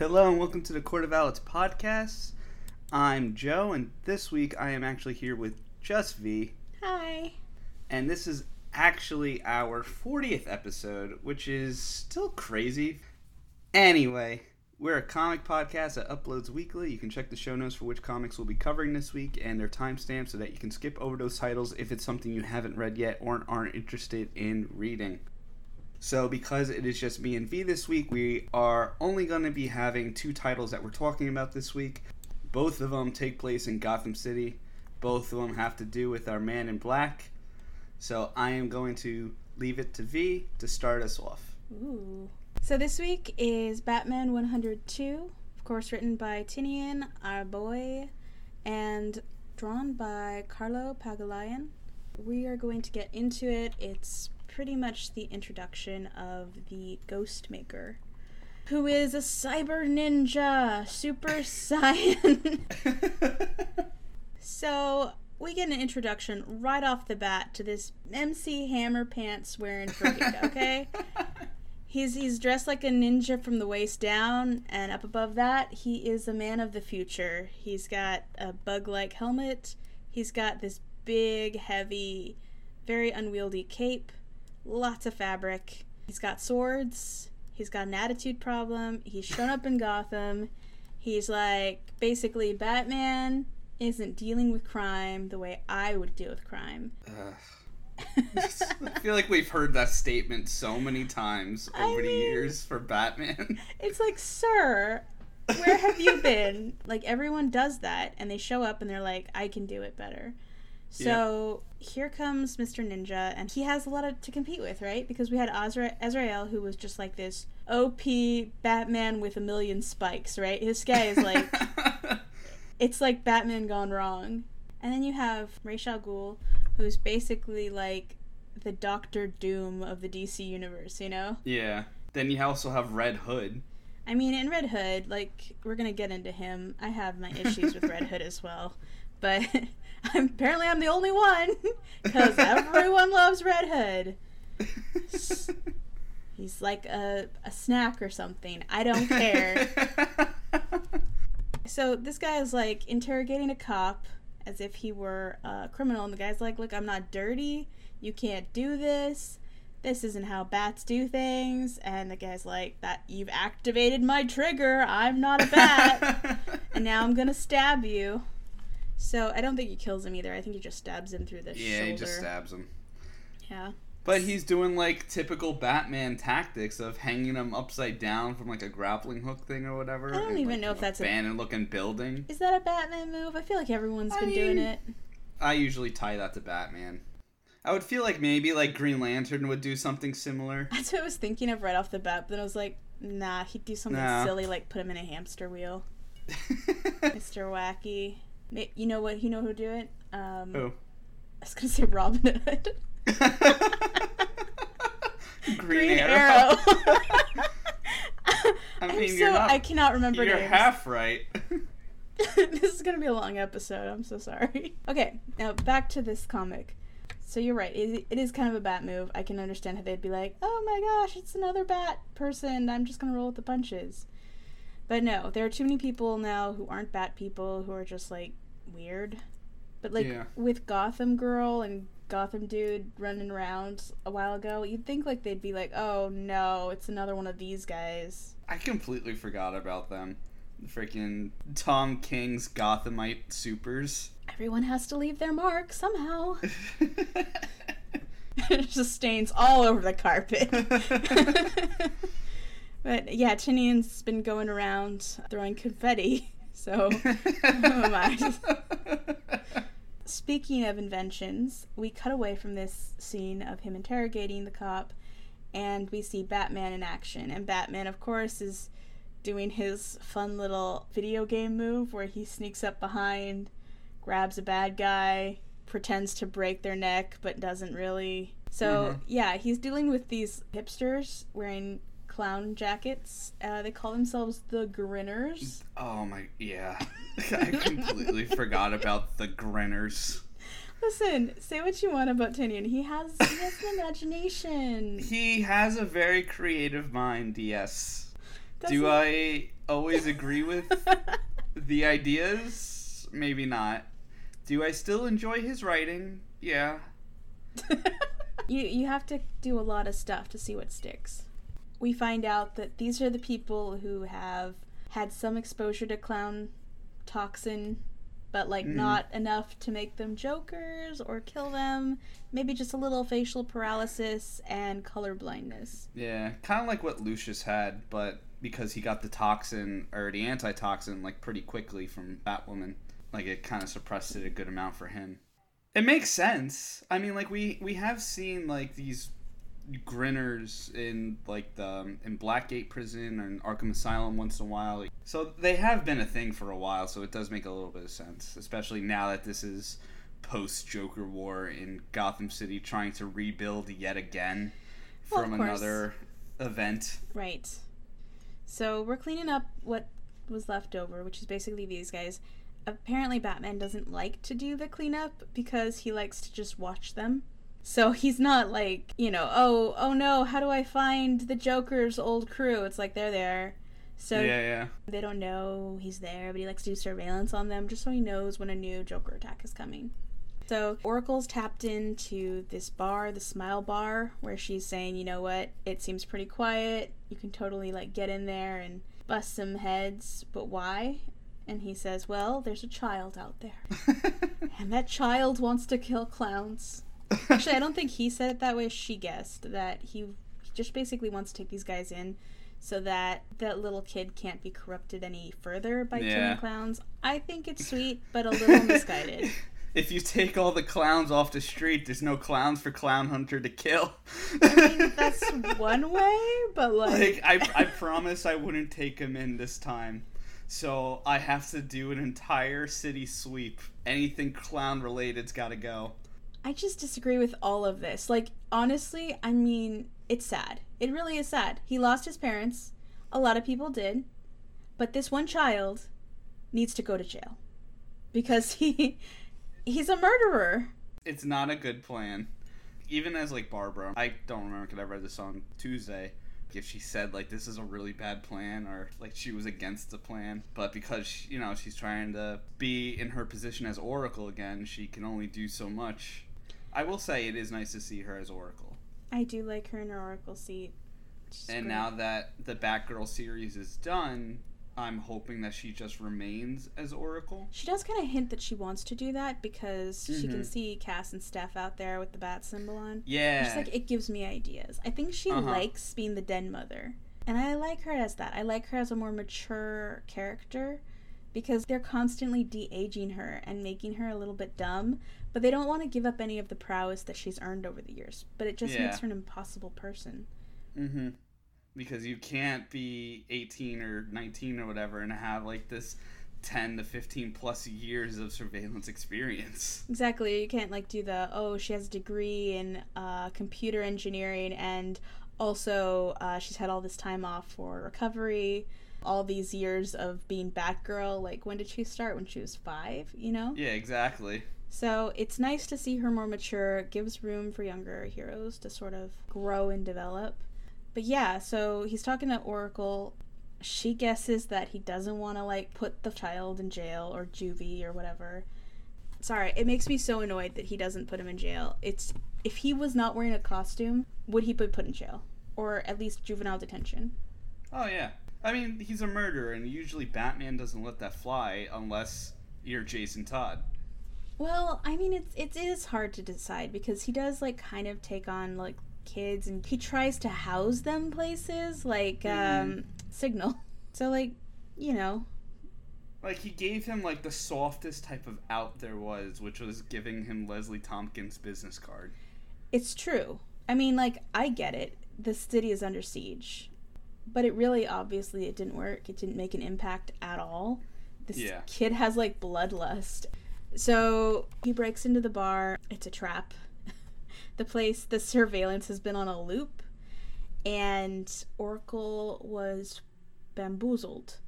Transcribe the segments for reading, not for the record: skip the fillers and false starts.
Hello and welcome to the Court of Owlets podcast. I'm Joe, and this week I am actually here with Just V. Hi. And this is actually our 40th episode, which is still crazy. Anyway, we're a comic podcast that uploads weekly. You can check the show notes for which comics we'll be covering this week and their timestamps so that you can skip over those titles if it's something you haven't read yet or aren't interested in reading. So because it is just me and V this week, we are only going to be having two titles that we're talking about this week. Both of them take place in Gotham City. Both of them have to do with our Man in Black. So I am going to leave it to V to start us off. Ooh. So this week is Batman 102, of course written by Tynion, our boy, and drawn by Carlo Pagulayan. We are going to get into it. It's pretty much the introduction of the Ghostmaker, who is a cyber ninja, super saiyan. So we get an introduction right off the bat to this MC Hammer pants wearing freak, okay? He's dressed like a ninja from the waist down, and up above that, he is a man of the future. He's got a bug-like helmet. He's got this big, heavy, very unwieldy cape. Lots of fabric. He's got swords. He's got an attitude problem. He's shown up in Gotham. He's like, basically, Batman isn't dealing with crime the way I would deal with crime. I feel like we've heard that statement so many times over the years for Batman. It's like, sir, where have you been? Like, everyone does that, and they show up, and they're like, I can do it better. So, Here comes Mr. Ninja, and he has a lot to compete with, right? Because we had Azrael, who was just like this OP Batman with a million spikes, right? This guy is like, it's like Batman gone wrong. And then you have Ra's al Ghul, who's basically like the Doctor Doom of the DC universe, you know? Yeah. Then you also have Red Hood. I mean, in Red Hood, like, we're gonna get into him. I have my issues with Red Hood as well, but apparently I'm the only one because everyone loves Red Hood. He's like a snack or something. I don't care. So this guy is like interrogating a cop as if he were a criminal, and the guy's like, look, I'm not dirty, you can't do this, this isn't how bats do things, and the guy's like, that you've activated my trigger, I'm not a bat, and now I'm gonna stab you. So I don't think he kills him either, I think he just stabs him through the shoulder. Yeah, he just stabs him. Yeah. But he's doing, like, typical Batman tactics of hanging him upside down from, like, a grappling hook thing or whatever. I don't even know if that's a abandoned-looking building. Is that a Batman move? I feel like everyone's been doing it. I usually tie that to Batman. I would feel like maybe, like, Green Lantern would do something similar. That's what I was thinking of right off the bat, but then I was like, nah, he'd do something silly, like put him in a hamster wheel. Mr. Wacky. You know what? You know who'd do it? Who? I was going to say Robin Hood. Green Arrow. I cannot remember names. You're half right. This is going to be a long episode. I'm so sorry. Okay, now back to this comic. So you're right. It is kind of a bat move. I can understand how they'd be like, oh my gosh, it's another bat person. I'm just going to roll with the punches. But no, there are too many people now who aren't bat people who are just like weird. But like with Gotham Girl and Gotham dude running around a while ago, you'd think like they'd be like, oh no, it's another one of these guys. I completely forgot about them. Freaking Tom King's Gothamite supers. Everyone has to leave their mark somehow. There's just stains all over the carpet. But yeah, Tinian's been going around throwing confetti, so oh my. Speaking of inventions, we cut away from this scene of him interrogating the cop, and we see Batman in action. And Batman, of course, is doing his fun little video game move where he sneaks up behind, grabs a bad guy, pretends to break their neck, but doesn't really. So, he's dealing with these hipsters wearing clown jackets. They call themselves the Grinners. Oh my, yeah. I completely forgot about the Grinners. Listen, say what you want about Tynion. He has an imagination. He has a very creative mind, yes. Do I always agree with the ideas? Maybe not. Do I still enjoy his writing? Yeah. You have to do a lot of stuff to see what sticks. We find out that these are the people who have had some exposure to clown toxin, but like not enough to make them jokers or kill them. Maybe just a little facial paralysis and color blindness. Yeah, kind of like what Lucius had, but because he got the toxin or the antitoxin like pretty quickly from Batwoman, like it kind of suppressed it a good amount for him. It makes sense. I mean, like we have seen like these Grinners in like the in Blackgate prison and Arkham Asylum once in a while, so they have been a thing for a while, so it does make a little bit of sense, especially now that this is post Joker War in Gotham City trying to rebuild yet again from another event. Right. So we're cleaning up what was left over, which is basically these guys. Apparently Batman doesn't like to do the cleanup because he likes to just watch them. So he's not like, you know, oh no, how do I find the Joker's old crew? It's like, they're there. So yeah. They don't know he's there, but he likes to do surveillance on them just so he knows when a new Joker attack is coming. So Oracle's tapped into this bar, the Smile Bar, where she's saying, you know what, it seems pretty quiet. You can totally, like, get in there and bust some heads, but why? And he says, well, there's a child out there. And that child wants to kill clowns. Actually, I don't think he said it that way. She guessed that he just basically wants to take these guys in so that that little kid can't be corrupted any further by killing clowns. I think it's sweet, but a little misguided. If you take all the clowns off the street, there's no clowns for Clown Hunter to kill. I mean, that's one way, but like... I promise I wouldn't take him in this time. So I have to do an entire city sweep. Anything clown-related's gotta go. I just disagree with all of this. Like, honestly, I mean, it's sad. It really is sad. He lost his parents. A lot of people did. But this one child needs to go to jail. Because he's a murderer. It's not a good plan. Even as, like, Barbara, I don't remember because I read this on Tuesday, if she said, like, this is a really bad plan or, like, she was against the plan. But because, you know, she's trying to be in her position as Oracle again, she can only do so much. I will say it is nice to see her as Oracle. I do like her in her Oracle seat. And great. Now that the Batgirl series is done, I'm hoping that she just remains as Oracle. She does kind of hint that she wants to do that because she can see Cass and Steph out there with the bat symbol on. Yeah. She's like, it gives me ideas. I think she likes being the den mother. And I like her as that. I like her as a more mature character because they're constantly de-aging her and making her a little bit dumb, but they don't want to give up any of the prowess that she's earned over the years. But it just makes her an impossible person. Mm-hmm. Because you can't be 18 or 19 or whatever and have, like, this 10 to 15 plus years of surveillance experience. Exactly. You can't, like, do the, she has a degree in computer engineering and also she's had all this time off for recovery, all these years of being Batgirl. Like, when did she start? When she was 5, you know? Yeah, exactly. So it's nice to see her more mature. It gives room for younger heroes to sort of grow and develop. But yeah, so he's talking to Oracle. She guesses that he doesn't want to, like, put the child in jail or juvie or whatever. Sorry, it makes me so annoyed that he doesn't put him in jail. It's, if he was not wearing a costume, would he be put in jail? Or at least juvenile detention? Oh, yeah. I mean, he's a murderer, and usually Batman doesn't let that fly unless you're Jason Todd. Well, I mean, it is hard to decide because he does, like, kind of take on, like, kids, and he tries to house them places like Signal. So, like, you know, like, he gave him, like, the softest type of out there was, which was giving him Leslie Tompkins' business card. It's true. I mean, like, I get it, the city is under siege, but it really, obviously, it didn't work. It didn't make an impact at all. This kid has, like, bloodlust. So he breaks into the bar. It's a trap. The place, the surveillance has been on a loop, and Oracle was bamboozled.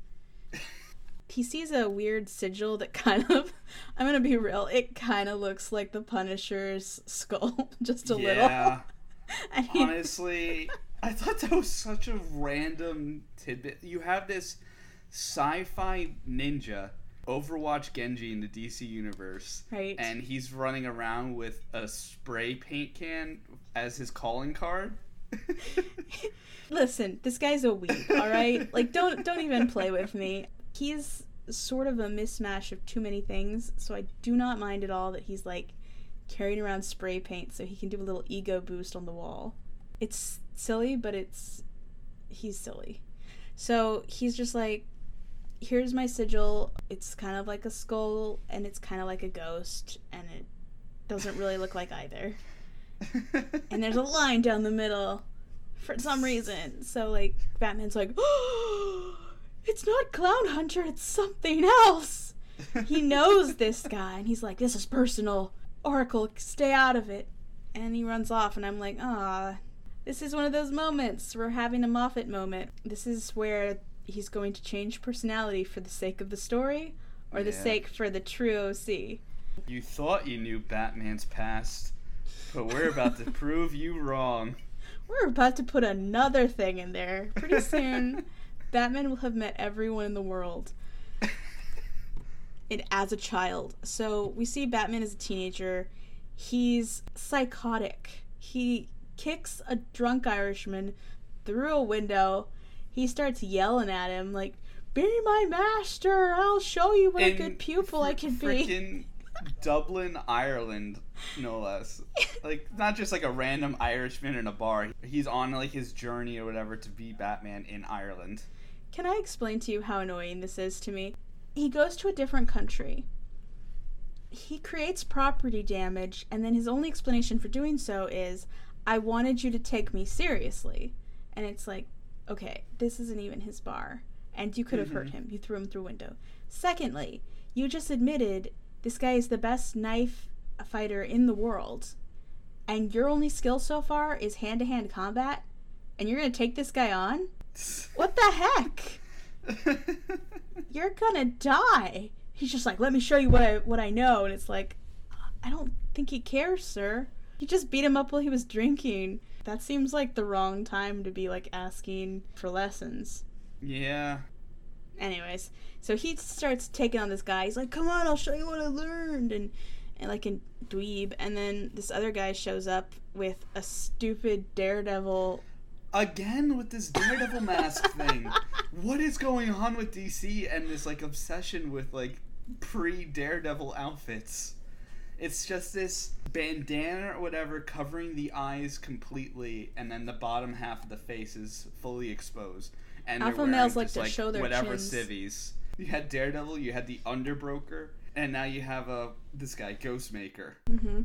He sees a weird sigil that kind of, I'm going to be real, it kind of looks like the Punisher's skull, just a little. Yeah, honestly, I thought that was such a random tidbit. You have this sci-fi ninja, Overwatch Genji in the DC universe, right? And he's running around with a spray paint can as his calling card. Listen, this guy's a weeb, all right? Like, don't even play with me. He's sort of a mismatch of too many things, so I do not mind at all that he's, like, carrying around spray paint so he can do a little ego boost on the wall. It's silly, but he's silly. So he's just like, here's my sigil. It's kind of like a skull, and it's kind of like a ghost, and it doesn't really look like either. And there's a line down the middle for some reason. So, like, Batman's like, oh, it's not Clown Hunter, it's something else. He knows this guy, and he's like, this is personal. Oracle, stay out of it. And he runs off, and I'm like, ah, this is one of those moments. We're having a Moffat moment. This is where he's going to change personality for the sake of the story or the sake for the true OC. You thought you knew Batman's past, but we're about to prove you wrong. We're about to put another thing in there. Pretty soon, Batman will have met everyone in the world. And as a child. So we see Batman as a teenager. He's psychotic. He kicks a drunk Irishman through a window. He starts yelling at him, like, be my master, I'll show you what a good pupil I can be. Dublin, Ireland, no less. Like, not just like a random Irishman in a bar. He's on, like, his journey or whatever to be Batman in Ireland. Can I explain to you how annoying this is to me? He goes to a different country. He creates property damage, and then his only explanation for doing so is, I wanted you to take me seriously. And it's like, okay, this isn't even his bar. And you could have hurt him. You threw him through a window. Secondly, you just admitted this guy is the best knife fighter in the world, and your only skill so far is hand-to-hand combat, and you're going to take this guy on? What the heck? You're going to die. He's just like, let me show you what I know. And it's like, I don't think he cares, sir. You just beat him up while he was drinking. That seems like the wrong time to be, like, asking for lessons. Yeah. Anyways, so he starts taking on this guy. He's like, come on, I'll show you what I learned. And like a dweeb. And then this other guy shows up with a stupid Daredevil. Again with this Daredevil mask thing. What is going on with DC and this, like, obsession with, like, pre-Daredevil outfits? It's just this bandana or whatever covering the eyes completely, and then the bottom half of the face is fully exposed. And alpha males like to show their whatever chins. Civvies. You had Daredevil, you had the Underbroker, and now you have this guy, Ghostmaker. Mm-hmm.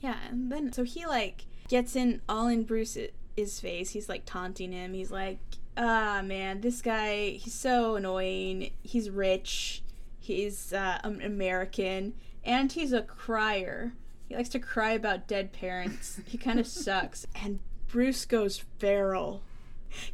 Yeah, and then so he, like, gets in all in Bruce's face. He's, like, taunting him. He's like, ah, man, this guy, he's so annoying. He's rich. He's American. And he's a crier. He likes to cry about dead parents. He kind of sucks. And Bruce goes feral.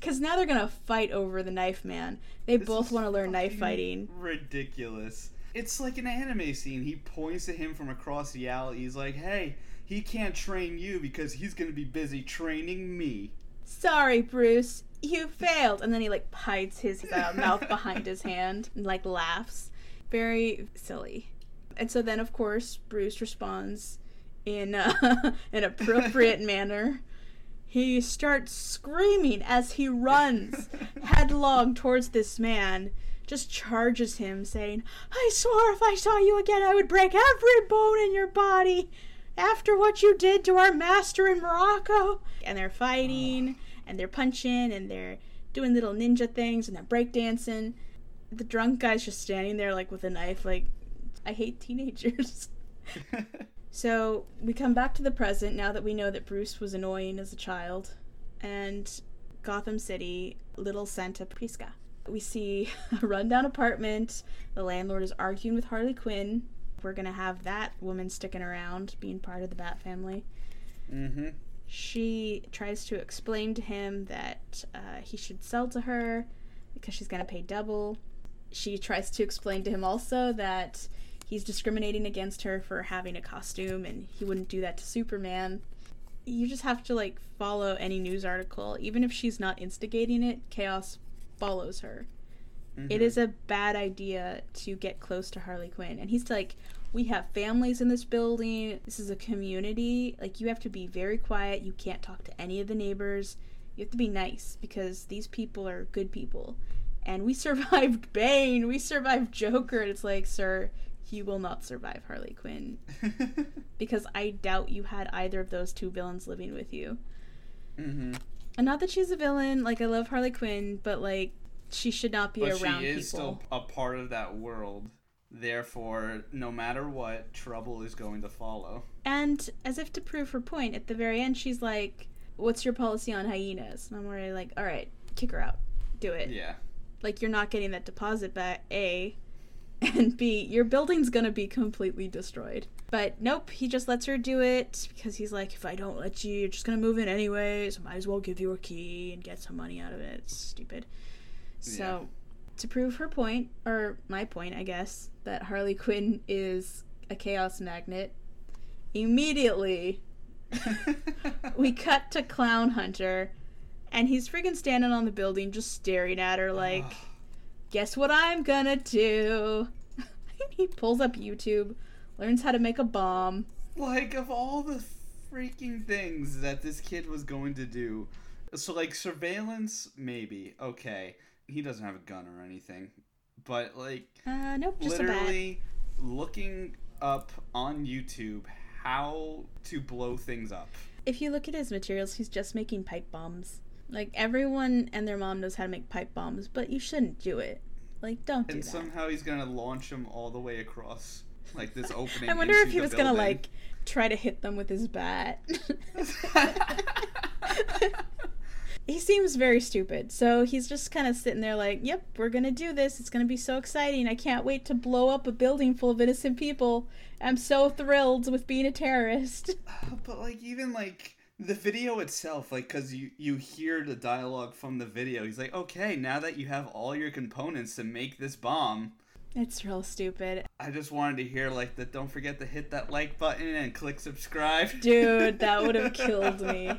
Because now they're going to fight over the knife man. This both want to learn knife fighting. Ridiculous. It's like an anime scene. He points at him from across the alley. He's like, hey, he can't train you because he's going to be busy training me. Sorry, Bruce. You failed. And then he, like, hides his mouth behind his hand and, like, laughs. Very silly. And so then, of course, Bruce responds in an appropriate manner. He starts screaming as he runs headlong towards this man, just charges him, saying, I swore if I saw you again, I would break every bone in your body after what you did to our master in Morocco. And they're fighting, and they're punching, and they're doing little ninja things, and they're breakdancing. The drunk guy's just standing there, like, with a knife, like, I hate teenagers. So we come back to the present now that we know that Bruce was annoying as a child. And Gotham City, Little Santa Prisca. We see a rundown apartment. The landlord is arguing with Harley Quinn. We're going to have that woman sticking around, being part of the Bat family. Mm-hmm. She tries to explain to him that he should sell to her because she's going to pay double. She tries to explain to him also that he's discriminating against her for having a costume, and he wouldn't do that to Superman. you just have to like follow any news article. Even if she's not instigating it, chaos follows her. Mm-hmm. It is a bad idea to get close to Harley Quinn. And he's like, we have families in this building. This is a community. Like, you have to be very quiet. You can't talk to any of the neighbors. You have to be nice because these people are good people. And we survived Bane. We survived Joker. And it's like, sir, you will not survive Harley Quinn. Because I doubt you had either of those two villains living with you. Mm-hmm. And not that she's a villain. Like, I love Harley Quinn, but, like, she should not be around people. But she is still a part of that world. Therefore, no matter what, trouble is going to follow. And as if to prove her point, at the very end, she's like, what's your policy on hyenas? And I'm already like, all right, kick her out. Do it. Yeah. Like, you're not getting that deposit back, A. And B, your building's going to be completely destroyed. But nope, he just lets her do it because he's like, if I don't let you, you're just going to move in anyways. I might as well give you a key and get some money out of it. It's stupid. So, yeah. To prove her point, or my point, I guess, that Harley Quinn is a chaos magnet, immediately we cut to Clown Hunter, and he's friggin' standing on the building just staring at her like, guess what I'm gonna do? He pulls up YouTube, learns how to make a bomb. Like, of all the freaking things that this kid was going to do. So, like, surveillance, maybe, okay. He doesn't have a gun or anything, but like nope, just literally looking up on YouTube how to blow things up. If you look at his materials, he's just making pipe bombs. Like, everyone and their mom knows how to make pipe bombs, but you shouldn't do it. Like, don't do that. And somehow he's gonna launch them all the way across like this opening. I wonder if he was gonna like try to hit them with his bat. He seems very stupid, so he's just kind of sitting there like, yep, we're going to do this. It's going to be so exciting. I can't wait to blow up a building full of innocent people. I'm so thrilled with being a terrorist. But, like, even, like, the video itself, like, because you hear the dialogue from the video. He's like, okay, now that you have all your components to make this bomb. It's real stupid. I just wanted to hear, like, the don't forget to hit that like button and click subscribe. Dude, that would have killed me.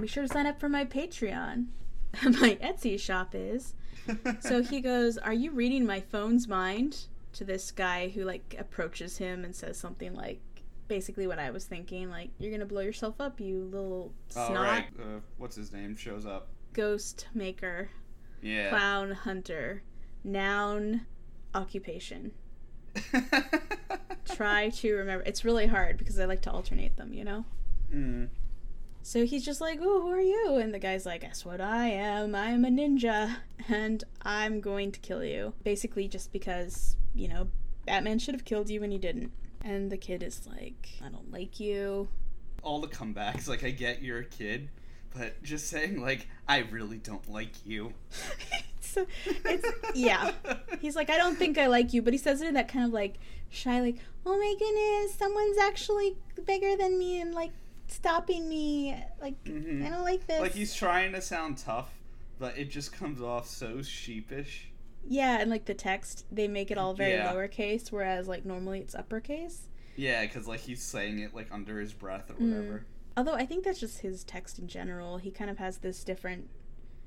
Be sure to sign up for my Patreon. My Etsy shop is. So he goes, are you reading my phone's mind? To this guy who, like, approaches him and says something like, basically what I was thinking, like, you're gonna blow yourself up, you little snot. Oh, right. What's his name? Shows up. Ghostmaker. Yeah. Clown Hunter. Noun. Occupation. Try to remember. It's really hard because I like to alternate them, you know? Mm-hmm. So he's just like, ooh, who are you? And the guy's like, guess what I am? I'm a ninja, and I'm going to kill you. Basically just because, you know, Batman should have killed you and he didn't. And the kid is like, I don't like you. All the comebacks, like, I get you're a kid, but just saying, like, I really don't like you. it's yeah. He's like, I don't think I like you, but he says it in that kind of, like, shy, like, oh my goodness, someone's actually bigger than me and, like, stopping me, like, mm-hmm. I don't like this. Like, he's trying to sound tough, but it just comes off so sheepish. Yeah, and, like, the text, they make it all very lowercase, whereas, like, normally it's uppercase. Yeah, because, like, he's saying it, like, under his breath or whatever. Although I think that's just his text in general. He kind of has this different...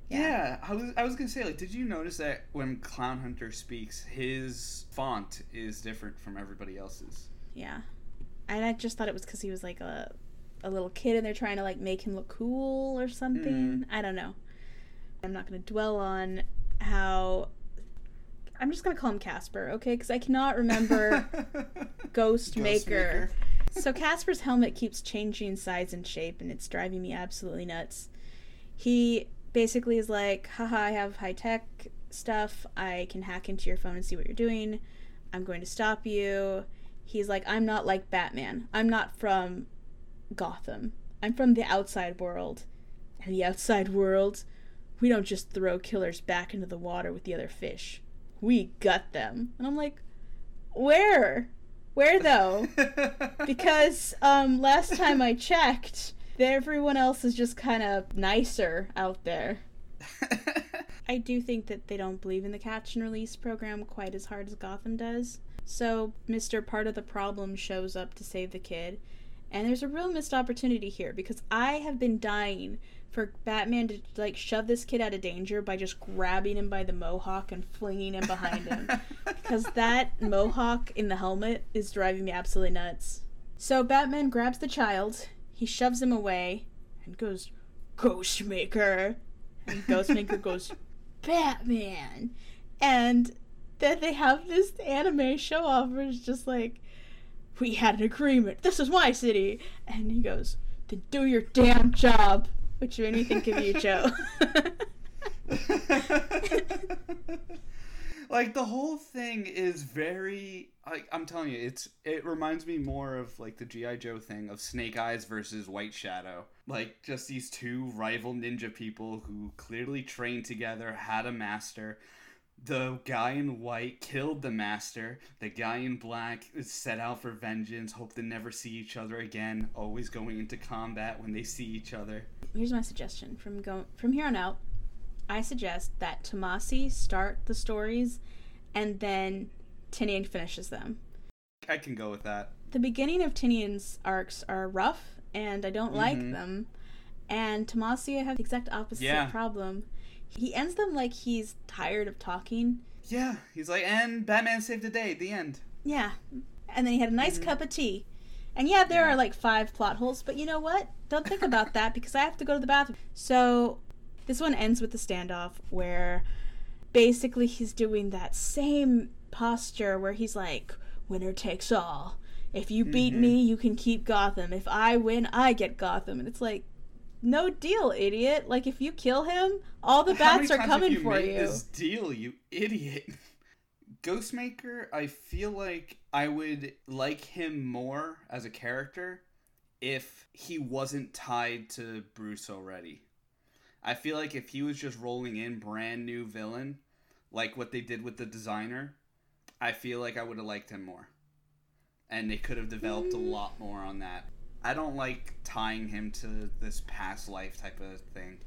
Yeah, I was gonna say, like, did you notice that when Clown Hunter speaks, his font is different from everybody else's? Yeah. And I just thought it was because he was, like, a little kid and they're trying to, like, make him look cool or something. I don't know. I'm not going to dwell on how... I'm just going to call him Casper, okay? Because I cannot remember Ghostmaker. So Casper's helmet keeps changing size and shape and it's driving me absolutely nuts. He basically is like, haha, I have high-tech stuff. I can hack into your phone and see what you're doing. I'm going to stop you. He's like, I'm not like Batman. I'm not from... Gotham. I'm from the outside world. And the outside world, we don't just throw killers back into the water with the other fish. We gut them. And I'm like, where? Where though? Because last time I checked, everyone else is just kind of nicer out there. I do think that they don't believe in the catch and release program quite as hard as Gotham does. So Mr. Part of the Problem shows up to save the kid. And there's a real missed opportunity here, because I have been dying for Batman to, like, shove this kid out of danger by just grabbing him by the mohawk and flinging him behind him. Because that mohawk in the helmet is driving me absolutely nuts. So Batman grabs the child, he shoves him away, and goes, Ghostmaker! And Ghostmaker goes, Batman! And then they have this anime show-off where it's just like, we had an agreement. This is my city. And he goes, then do your damn job. Which made me think of you, Joe. Like, the whole thing is very, like, I'm telling you, it reminds me more of, like, the G.I. Joe thing of Snake Eyes versus White Shadow. Like, just these two rival ninja people who clearly trained together, had a master. The guy in white killed the master. The guy in black is set out for vengeance, hope to never see each other again, always going into combat when they see each other. Here's my suggestion. From here on out, I suggest that Tomasi start the stories and then Tynion finishes them. I can go with that. The beginning of Tinian's arcs are rough, and I don't like them. And Tomasi, I have the exact opposite problem. He ends them like he's tired of talking. Yeah, he's like, and Batman saved the day, the end. Yeah, and then he had a nice cup of tea. And yeah, there are like 5 plot holes, but you know what? Don't think about that, because I have to go to the bathroom. So this one ends with the standoff where basically he's doing that same posture where he's like, winner takes all. If you beat me, you can keep Gotham. If I win, I get Gotham. And it's like, no deal, idiot. Like, if you kill him, all the bats are coming for you. How many times have you made this deal, you idiot? Ghostmaker, I feel like I would like him more as a character if he wasn't tied to Bruce already. I feel like if he was just rolling in brand new villain, like what they did with the designer, I feel like I would have liked him more. And they could have developed a lot more on that. I don't like tying him to this past life type of thing.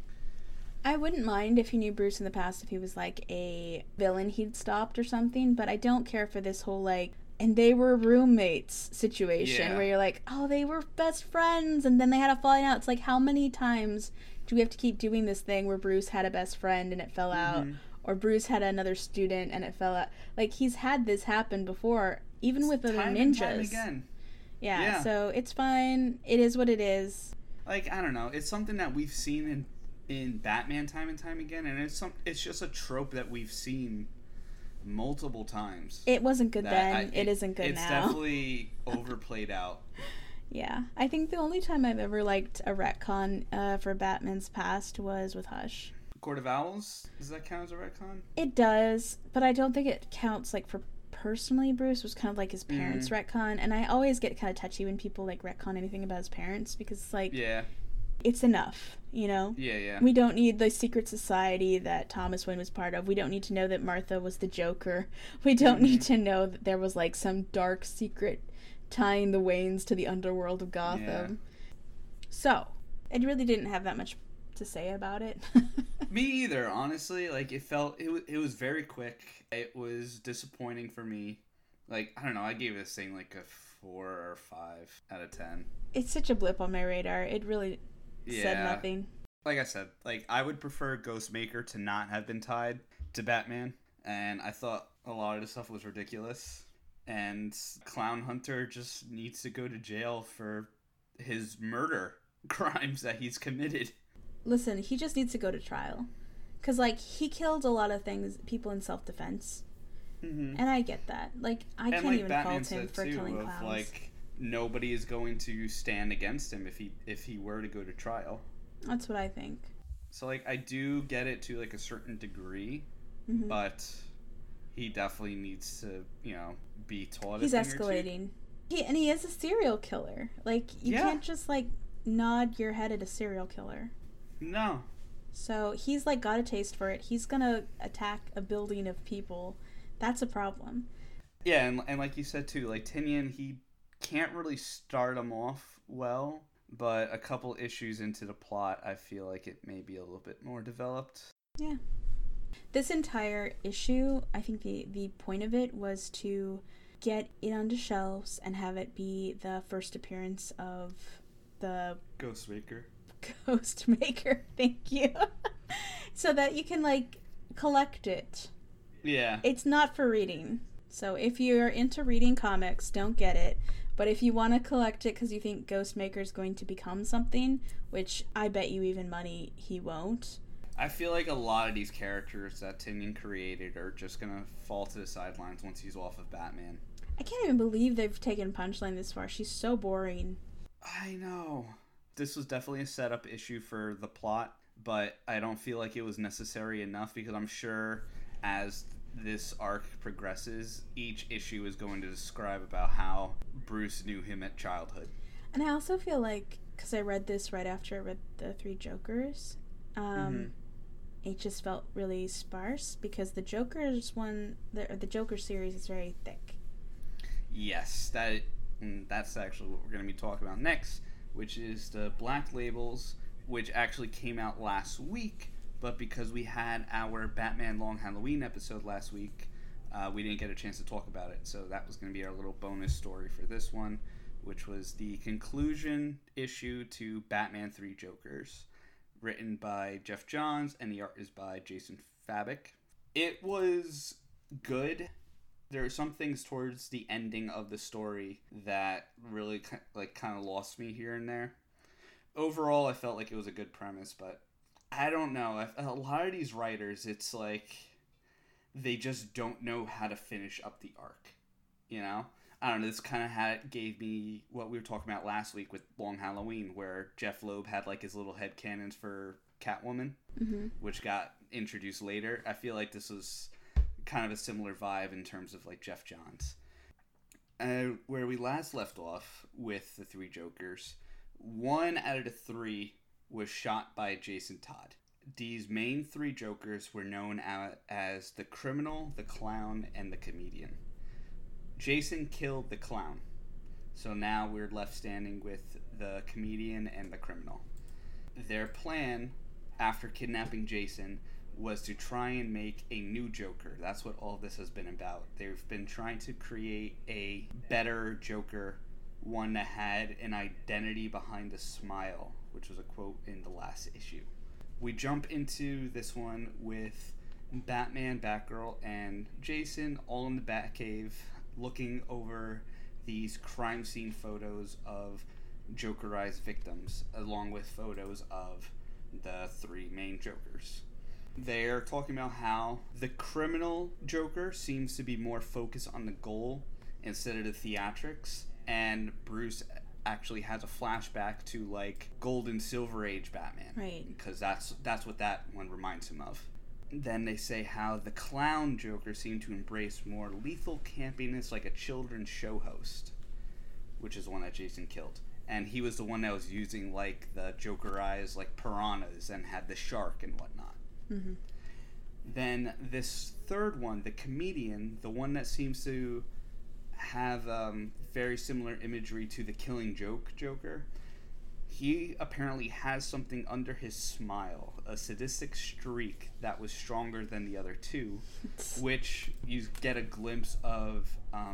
I wouldn't mind if he knew Bruce in the past, if he was like a villain he'd stopped or something, but I don't care for this whole like, and they were roommates situation where you're like, oh, they were best friends and then they had a falling out. It's like, how many times do we have to keep doing this thing where Bruce had a best friend and it fell out, or Bruce had another student and it fell out? Like, he's had this happen before, even with other ninjas. Time again. Yeah, so it's fine. It is what it is. Like, I don't know. It's something that we've seen in Batman time and time again, and it's just a trope that we've seen multiple times. It wasn't good then. It isn't good now. It's definitely overplayed out. Yeah. I think the only time I've ever liked a retcon for Batman's past was with Hush. Court of Owls? Does that count as a retcon? It does, but I don't think it counts, like, for... Personally, Bruce was kind of like his parents' retcon, and I always get kind of touchy when people like retcon anything about his parents, because it's like, it's enough, you know? Yeah. We don't need the secret society that Thomas Wayne was part of. We don't need to know that Martha was the Joker. We don't need to know that there was like some dark secret tying the Waynes to the underworld of Gotham. Yeah. So, I really didn't have that much to say about it. Me either, honestly. Like, it was very quick. It was disappointing for me. Like, I don't know, I gave this thing like a 4 or 5 out of 10. It's such a blip on my radar. It really said nothing. Like I said, like, I would prefer Ghostmaker to not have been tied to Batman, and I thought a lot of the stuff was ridiculous. And Clown Hunter just needs to go to jail for his murder crimes that he's committed. Listen, he just needs to go to trial. Because, like, he killed a lot of things, people in self-defense. And I get that. Like, I can't even fault him for killing clowns. Like, nobody is going to stand against him if he were to go to trial. That's what I think. So, like, I do get it to, like, a certain degree. But he definitely needs to, you know, be taught. He's escalating. And he is a serial killer. Like, you can't just, like, nod your head at a serial killer. No. So he's like got a taste for it. He's gonna attack a building of people. That's a problem. Yeah, and like you said too, like Tynion, he can't really start him off well, but a couple issues into the plot, I feel like it may be a little bit more developed. Yeah. This entire issue, I think the point of it was to get it onto shelves and have it be the first appearance of the Ghostmaker. Thank you. So that you can like collect it. Yeah. It's not for reading. So if you're into reading comics, don't get it. But if you want to collect it because you think Ghostmaker is going to become something, which I bet you even money he won't. I feel like a lot of these characters that Tynion created are just going to fall to the sidelines once he's off of Batman. I can't even believe they've taken Punchline this far. She's so boring. I know. This was definitely a setup issue for the plot, but I don't feel like it was necessary enough because I'm sure as this arc progresses, each issue is going to describe about how Bruce knew him at childhood. And I also feel like, because I read this right after I read the Three Jokers, it just felt really sparse because the Joker's one, the Joker series is very thick. Yes, that's actually what we're going to be talking about next, which is the Black Labels, which actually came out last week. But because we had our Batman Long Halloween episode last week, we didn't get a chance to talk about it. So that was going to be our little bonus story for this one, which was the conclusion issue to Batman 3 Jokers, written by Geoff Johns, and the art is by Jason Todd. It was good. There are some things towards the ending of the story that really kind of lost me here and there. Overall, I felt like it was a good premise, but I don't know. A lot of these writers, it's like they just don't know how to finish up the arc. You know? I don't know. This kind of gave me what we were talking about last week with Long Halloween, where Jeff Loeb had like his little headcanons for Catwoman, which got introduced later. I feel like this was kind of a similar vibe in terms of like Geoff Johns. Where we last left off with the Three Jokers, one out of the three was shot by Jason Todd. These main three Jokers were known as the criminal, the clown, and the comedian. Jason killed the clown. So now we're left standing with the comedian and the criminal. Their plan, after kidnapping Jason, was to try and make a new Joker. That's what all this has been about. They've been trying to create a better Joker, one that had an identity behind a smile, which was a quote in the last issue. We jump into this one with Batman, Batgirl, and Jason all in the Batcave looking over these crime scene photos of Jokerized victims, along with photos of the three main Jokers. They're talking about how the criminal Joker seems to be more focused on the goal instead of the theatrics, and Bruce actually has a flashback to like Gold and Silver Age Batman, right? Because that's what that one reminds him of. Then they say how the clown Joker seemed to embrace more lethal campiness, like a children's show host, which is the one that Jason killed. And he was the one that was using like the Joker eyes, like piranhas, and had the shark and whatnot. Mm-hmm. Then this third one, the comedian, the one that seems to have very similar imagery to the Killing Joke Joker, he apparently has something under his smile, a sadistic streak that was stronger than the other two, which you get a glimpse of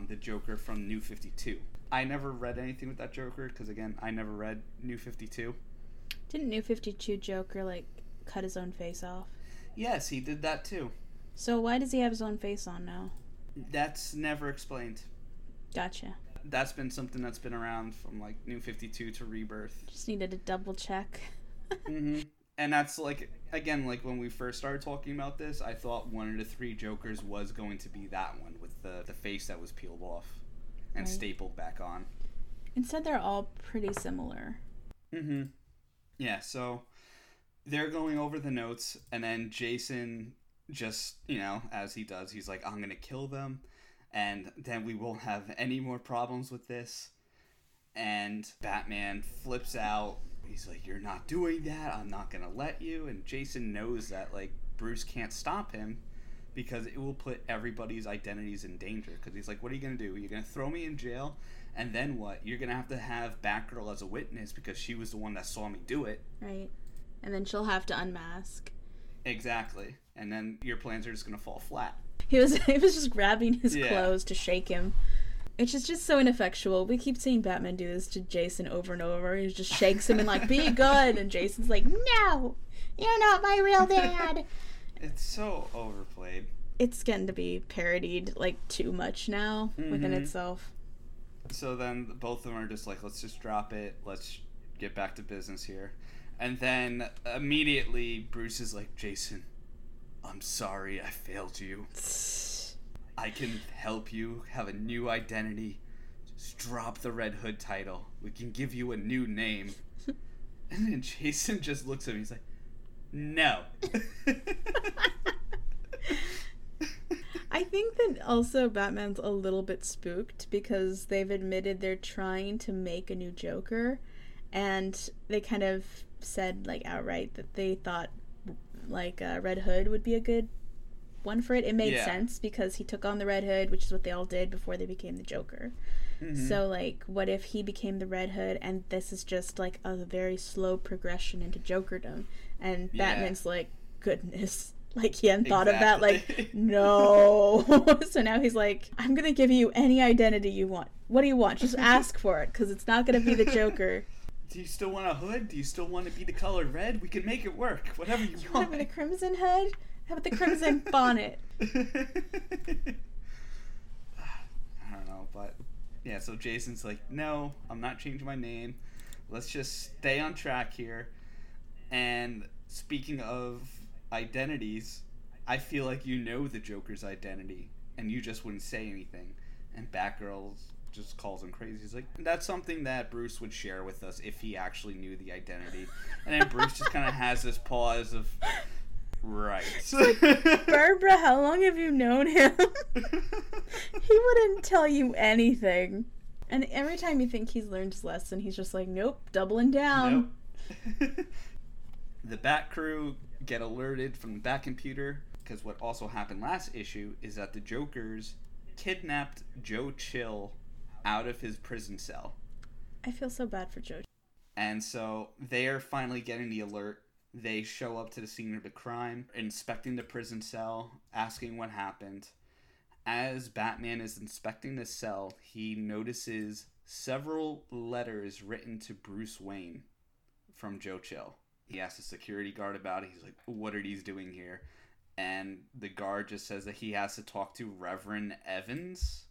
the Joker from New 52. I never read anything with that Joker because, again, I never read New 52. Didn't New 52 Joker, cut his own face off? Yes, he did that too. So why does he have his own face on now? That's never explained. Gotcha. That's been something that's been around from like New 52 to Rebirth. Just needed to double check. Mm-hmm. And that's when we first started talking about this, I thought one of the three Jokers was going to be that one with the face that was peeled off and stapled back on. Instead, they're all pretty similar. Mm-hmm. Yeah, so they're going over the notes, and then Jason just, as he does, he's like, I'm going to kill them, and then we won't have any more problems with this. And Batman flips out. He's like, you're not doing that. I'm not going to let you. And Jason knows that, Bruce can't stop him because it will put everybody's identities in danger. Because he's like, what are you going to do? You're going to throw me in jail, and then what? You're going to have Batgirl as a witness because she was the one that saw me do it. Right. And then she'll have to unmask. Exactly. And then your plans are just going to fall flat. He was just grabbing his clothes to shake him. Which is just so ineffectual. We keep seeing Batman do this to Jason over and over. He just shakes him and like, be good. And Jason's like, no, you're not my real dad. It's so overplayed. It's getting to be parodied like too much now within itself. So then both of them are just like, let's just drop it. Let's get back to business here. And then immediately Bruce is like, Jason, I'm sorry I failed you. I can help you have a new identity. Just drop the Red Hood title. We can give you a new name. And then Jason just looks at me. He's like, no. I think that also Batman's a little bit spooked because they've admitted they're trying to make a new Joker. And they kind of said like outright that they thought like Red Hood would be a good one for it. It made sense because he took on the Red Hood, which is what they all did before they became the Joker. So like, what if he became the Red Hood and this is just like a very slow progression into Jokerdom? And Batman's like, goodness, like he hadn't thought of that, like, no. So now he's like, I'm gonna give you any identity you want. What do you want? Just ask for it, because it's not gonna be the Joker. Do you still want a hood? Do you still want to be the color red? We can make it work. Whatever you want. You want to be the crimson hood? How about the crimson bonnet? I don't know, but yeah, so Jason's like, no, I'm not changing my name. Let's just stay on track here. And speaking of identities, I feel like you know the Joker's identity, and you just wouldn't say anything. And Batgirl just calls him crazy. He's like, that's something that Bruce would share with us if he actually knew the identity. And then Bruce just kind of has this pause of... Right. Like, Barbara, how long have you known him? He wouldn't tell you anything. And every time you think he's learned his lesson, he's just like, nope, doubling down. Nope. The Bat Crew get alerted from the Bat Computer, because what also happened last issue is that the Jokers kidnapped Joe Chill out of his prison cell. I feel so bad for Joe. And so they are finally getting the alert. They show up to the scene of the crime, inspecting the prison cell, asking what happened. As Batman is inspecting the cell, he notices several letters written to Bruce Wayne from Joe Chill. He asks the security guard about it. He's like, what are these doing here? And the guard just says that he has to talk to Reverend Evans,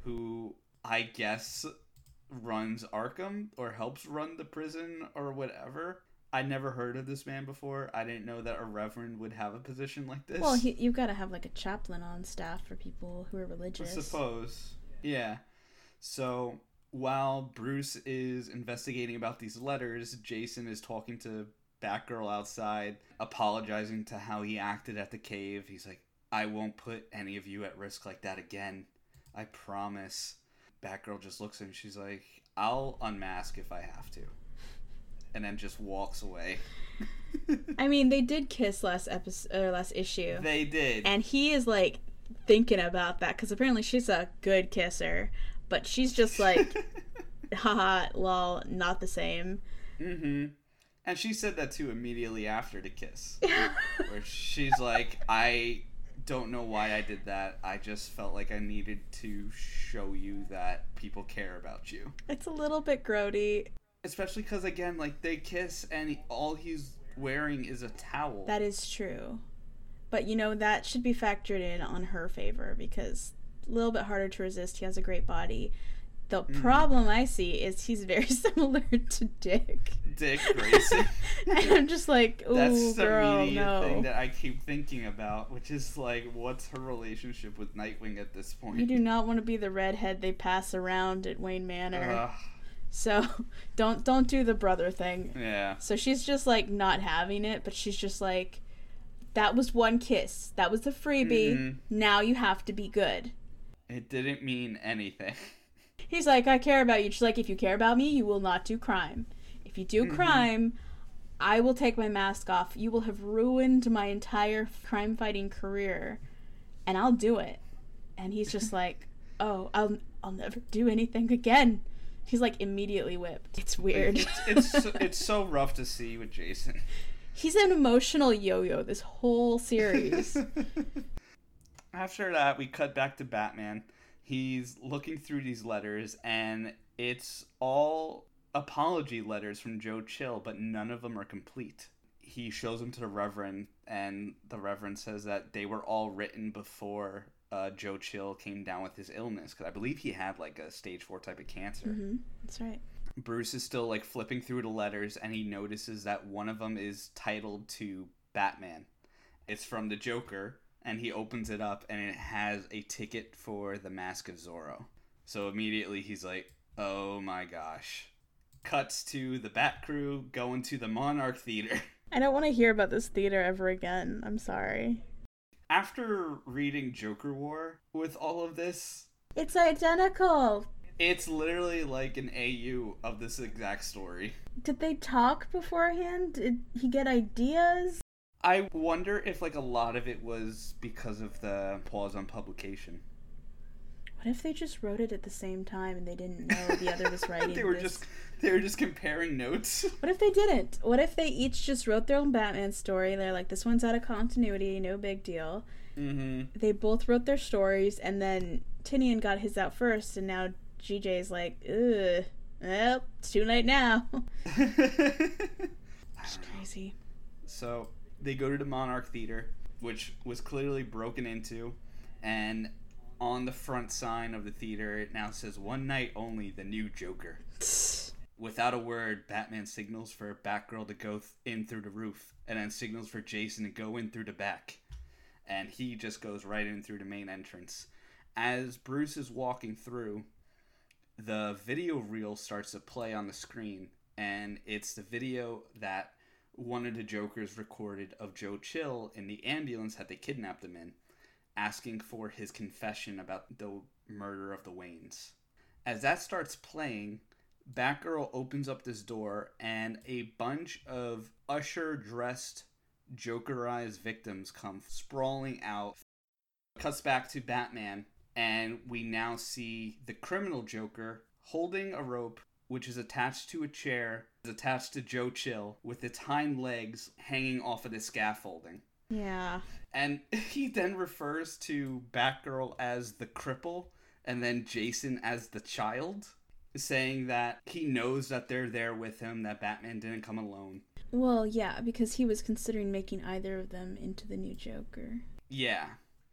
who I guess runs Arkham or helps run the prison or whatever. I never heard of this man before. I didn't know that a reverend would have a position like this. Well, you've got to have like a chaplain on staff for people who are religious. I suppose. Yeah. So while Bruce is investigating about these letters, Jason is talking to Batgirl outside, apologizing to how he acted at the cave. He's like, I won't put any of you at risk like that again. I promise. Batgirl just looks at him. She's like, I'll unmask if I have to. And then just walks away. I mean, they did kiss last issue. They did. And he is, like, thinking about that, because apparently she's a good kisser. But she's just like, haha, lol, not the same. Mm-hmm. And she said that, too, immediately after the kiss. Where she's like, I don't know why I did that. I just felt like I needed to show you that people care about you. It's a little bit grody. Especially because, again, like, they kiss and all he's wearing is a towel. That is true. But, you know, that should be factored in on her favor because a little bit harder to resist. He has a great body. The problem I see is he's very similar to Dick. Dick Grayson. And I'm just like, ooh, that's the girl, no. Thing that I keep thinking about, which is like, what's her relationship with Nightwing at this point? You do not want to be the redhead they pass around at Wayne Manor. So don't do the brother thing. Yeah. So she's just like not having it, but she's just like, that was one kiss. That was the freebie. Mm-hmm. Now you have to be good. It didn't mean anything. He's like, I care about you. She's like, if you care about me, you will not do crime. If you do crime, I will take my mask off. You will have ruined my entire crime fighting career, and I'll do it. And he's just like, oh, I'll never do anything again. He's, like, immediately whipped. It's weird. It's so rough to see with Jason. He's an emotional yo-yo this whole series. After that, we cut back to Batman. he's looking through these letters, and it's all apology letters from Joe Chill, but none of them are complete. He shows them to the Reverend, and the Reverend says that they were all written before Joe Chill came down with his illness, because I believe he had like a stage 4 type of cancer. Mm-hmm. That's right. Bruce is still like flipping through the letters, and he notices that one of them is titled to Batman. It's from the Joker, and he opens it up, and it has a ticket for the Mask of Zorro. So immediately he's like, oh my gosh. Cuts to the Bat Crew going to the Monarch Theater. I don't want to hear about this theater ever again. I'm sorry. After reading Joker War with all of this... It's identical! It's literally like an AU of this exact story. Did they talk beforehand? Did he get ideas? I wonder if like a lot of it was because of the pause on publication. What if they just wrote it at the same time and they didn't know the other was writing? they were just comparing notes. What if they didn't? What if they each just wrote their own Batman story and they're like, this one's out of continuity, no big deal. Mm-hmm. They both wrote their stories, and then Tynion got his out first, and now GJ's like, ugh, well, it's too late now. It's crazy. So they go to the Monarch Theater, which was clearly broken into, and on the front sign of the theater, it now says, one night only, the new Joker. Without a word, Batman signals for Batgirl to go in through the roof, and then signals for Jason to go in through the back. And he just goes right in through the main entrance. As Bruce is walking through, the video reel starts to play on the screen, and it's the video that one of the Jokers recorded of Joe Chill in the ambulance that they kidnapped him in, asking for his confession about the murder of the Waynes. As that starts playing, Batgirl opens up this door, and a bunch of usher-dressed, Jokerized victims come sprawling out. Cuts back to Batman, and we now see the criminal Joker holding a rope, which is attached to a chair, attached to Joe Chill, with its hind legs hanging off of the scaffolding. Yeah. And he then refers to Batgirl as the cripple, and then Jason as the child, saying that he knows that they're there with him, that Batman didn't come alone. Well, yeah, because he was considering making either of them into the new Joker. Yeah.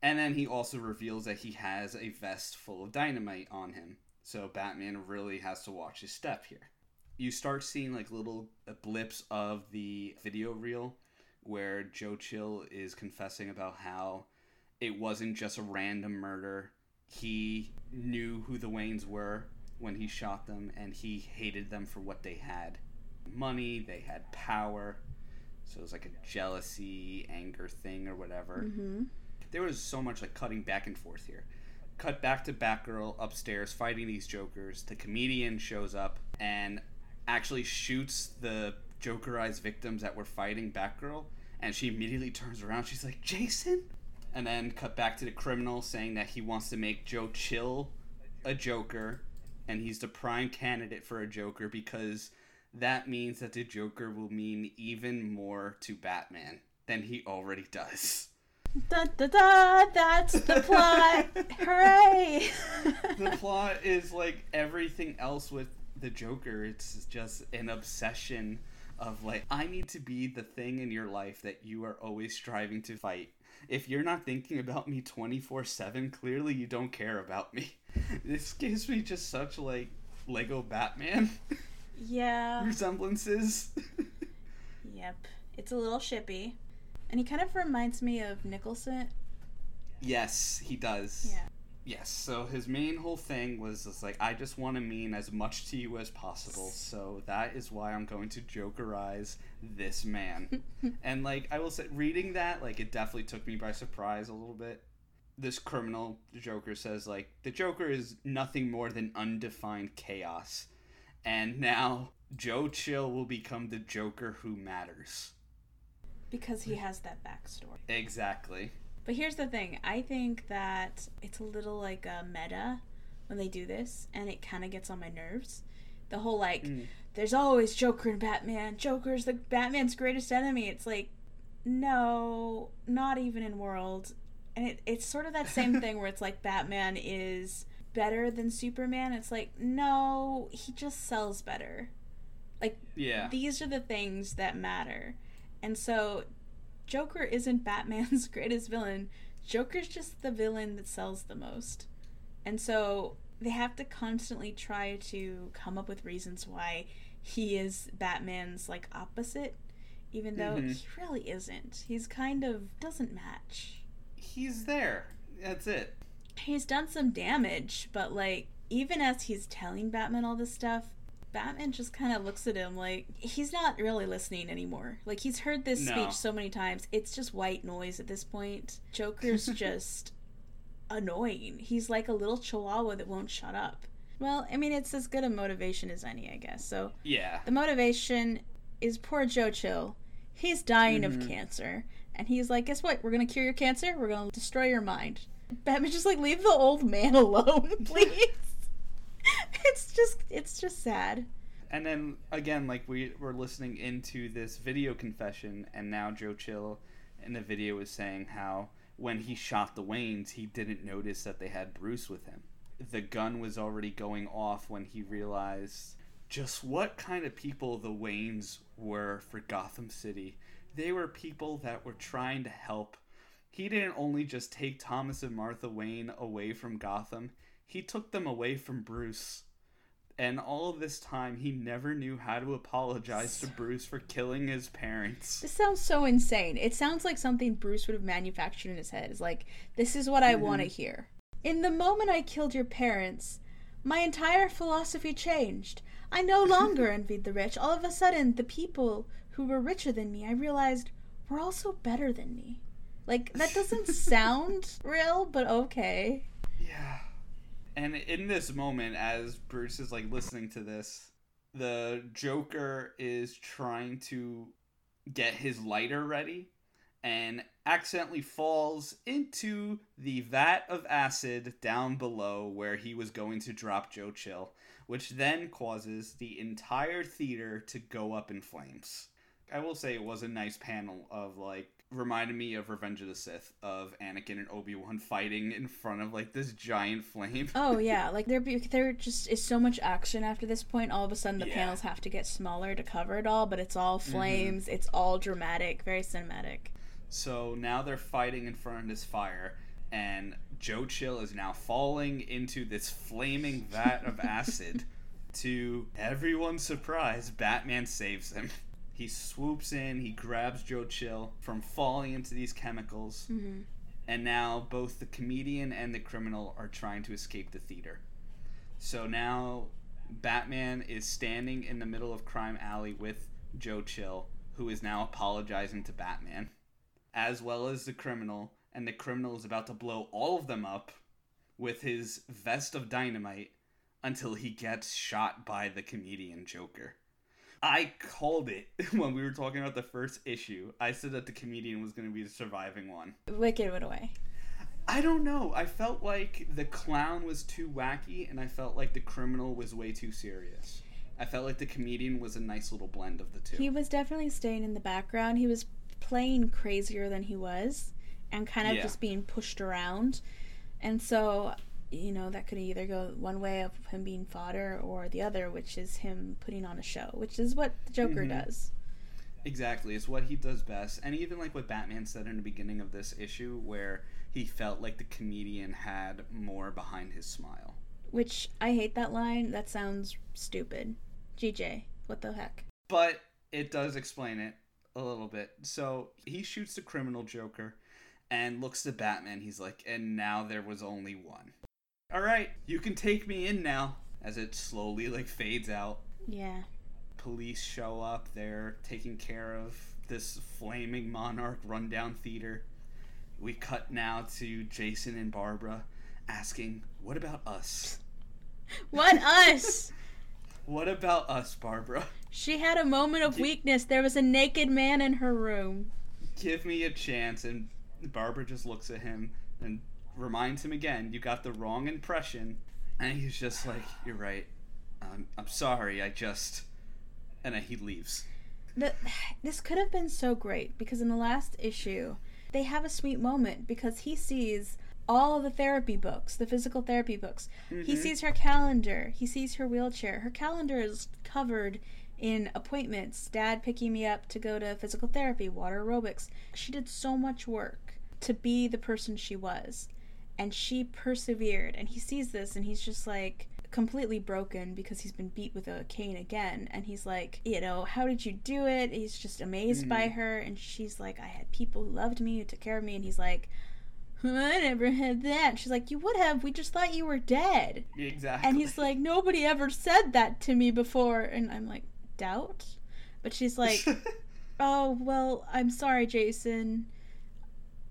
And then he also reveals that he has a vest full of dynamite on him. So Batman really has to watch his step here. You start seeing like little blips of the video reel where Joe Chill is confessing about how it wasn't just a random murder. He knew who the Waynes were when he shot them, and he hated them for what they had. Money, they had power. So it was like a jealousy, anger thing or whatever. Mm-hmm. There was so much like cutting back and forth here. Cut back to Batgirl upstairs fighting these Jokers. The comedian shows up and actually shoots the Jokerized victims that were fighting Batgirl, and she immediately turns around. She's like, Jason? And then cut back to the criminal saying that he wants to make Joe Chill a Joker, and he's the prime candidate for a Joker because that means that the Joker will mean even more to Batman than he already does. Da, da, da, that's the plot. Hooray. The plot is like everything else with the Joker. It's just an obsession of like, I need to be the thing in your life that you are always striving to fight. If you're not thinking about me 24/7, clearly you don't care about me. This gives me just such like Lego Batman. Yeah. Resemblances. Yep. It's a little shippy. And he kind of reminds me of Nicholson. Yes, he does. Yeah. Yes, so his main whole thing was just like, I just want to mean as much to you as possible, so that is why I'm going to Jokerize this man. And like, I will say, reading that, like, it definitely took me by surprise a little bit. This criminal Joker says, like, the Joker is nothing more than undefined chaos, and now Joe Chill will become the Joker who matters. Because he has that backstory. Exactly. But here's the thing. I think that it's a little, like, meta when they do this, and it kind of gets on my nerves. The whole, like, there's always Joker and Batman. Joker's the Batman's greatest enemy. It's like, no, not even in world. And it's sort of that same thing where it's like Batman is better than Superman. It's like, no, he just sells better. Like, yeah. These are the things that matter. And so Joker isn't Batman's greatest villain. Joker's just the villain that sells the most. And so they have to constantly try to come up with reasons why he is Batman's, like, opposite, even though he really isn't. He's kind of doesn't match. He's there. That's it. He's done some damage, but, like, even as he's telling Batman all this stuff, Batman just kind of looks at him like he's not really listening anymore. Like, he's heard this speech so many times. It's just white noise at this point. Joker's just annoying. He's like a little chihuahua that won't shut up. Well, I mean, it's as good a motivation as any, I guess. So yeah, the motivation is poor Joe Chill. He's dying of cancer. And he's like, guess what? We're going to cure your cancer. We're going to destroy your mind. Batman's just like, leave the old man alone, please. It's just sad. And then again, like, we're listening into this video confession, and now Joe Chill in the video is saying how when he shot the Waynes, he didn't notice that they had Bruce with him. The gun was already going off when he realized just what kind of people the Waynes were for Gotham City. They were people that were trying to help. He didn't only just take Thomas and Martha Wayne away from Gotham, he took them away from Bruce. And all of this time, he never knew how to apologize to Bruce for killing his parents. This sounds so insane. It sounds like something Bruce would have manufactured in his head. It's like, this is what I want to hear. In the moment I killed your parents, my entire philosophy changed. I no longer envied the rich. All of a sudden, the people who were richer than me, I realized, were also better than me. Like, that doesn't sound real, but okay. Yeah. And in this moment, as Bruce is, like, listening to this, the Joker is trying to get his lighter ready and accidentally falls into the vat of acid down below where he was going to drop Joe Chill, which then causes the entire theater to go up in flames. I will say it was a nice panel of, like, reminded me of Revenge of the Sith, of Anakin and Obi-Wan fighting in front of, like, this giant flame. Oh, yeah. Like, there just is so much action after this point. All of a sudden, the panels have to get smaller to cover it all, but it's all flames. It's all dramatic, very cinematic. So now they're fighting in front of this fire, and Joe Chill is now falling into this flaming vat of acid. To everyone's surprise, Batman saves him. He swoops in, he grabs Joe Chill from falling into these chemicals, and now both the comedian and the criminal are trying to escape the theater. So now Batman is standing in the middle of Crime Alley with Joe Chill, who is now apologizing to Batman, as well as the criminal, and the criminal is about to blow all of them up with his vest of dynamite until he gets shot by the comedian Joker. I called it when we were talking about the first issue. I said that the comedian was going to be the surviving one. Wicked what away. I don't know. I felt like the clown was too wacky, and I felt like the criminal was way too serious. I felt like the comedian was a nice little blend of the two. He was definitely staying in the background. He was playing crazier than he was, and kind of just being pushed around. And so, you know, that could either go one way of him being fodder or the other, which is him putting on a show, which is what the Joker does. Exactly. It's what he does best. And even like what Batman said in the beginning of this issue, where he felt like the comedian had more behind his smile. Which, I hate that line. That sounds stupid. GJ, what the heck? But it does explain it a little bit. So he shoots the criminal Joker and looks to Batman. He's like, and now there was only one. All right, you can take me in now, as it slowly, like, fades out. Yeah. Police show up. They're taking care of this flaming Monarch rundown theater. We cut now to Jason and Barbara asking, what about us? What us? What about us, Barbara? She had a moment of weakness. There was a naked man in her room. Give me a chance. And Barbara just looks at him and reminds him again, you got the wrong impression. And he's just like, you're right. I'm sorry, I just... And he leaves. This could have been so great, because in the last issue, they have a sweet moment, because he sees all the therapy books, the physical therapy books. Mm-hmm. He sees her calendar. He sees her wheelchair. Her calendar is covered in appointments. Dad picking me up to go to physical therapy, water aerobics. She did so much work to be the person she was. And she persevered. And he sees this and he's just like completely broken because he's been beat with a cane again. And he's like, you know, how did you do it? He's just amazed by her. And she's like, I had people who loved me, who took care of me. And he's like, I never had that. She's like, you would have. We just thought you were dead. Exactly. And he's like, nobody ever said that to me before. And I'm like, doubt? But she's like, oh, well, I'm sorry, Jason.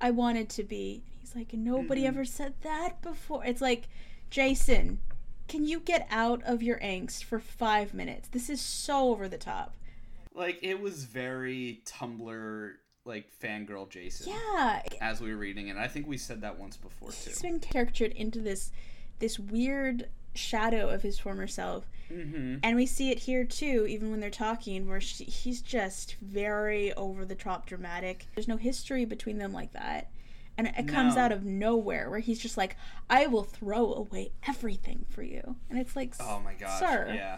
I wanted to be. And he's like, and nobody ever said that before. It's like, Jason, can you get out of your angst for 5 minutes? This is so over the top. Like, it was very Tumblr, like, fangirl Jason. Yeah. As we were reading it. And I think we said that once before, too. He's been caricatured into this weird shadow of his former self. Mm-hmm. And we see it here, too, even when they're talking, where he's just very over-the-top dramatic. There's no history between them like that. And it comes out of nowhere, where he's just like, I will throw away everything for you. And it's like, oh my gosh, sir. Yeah.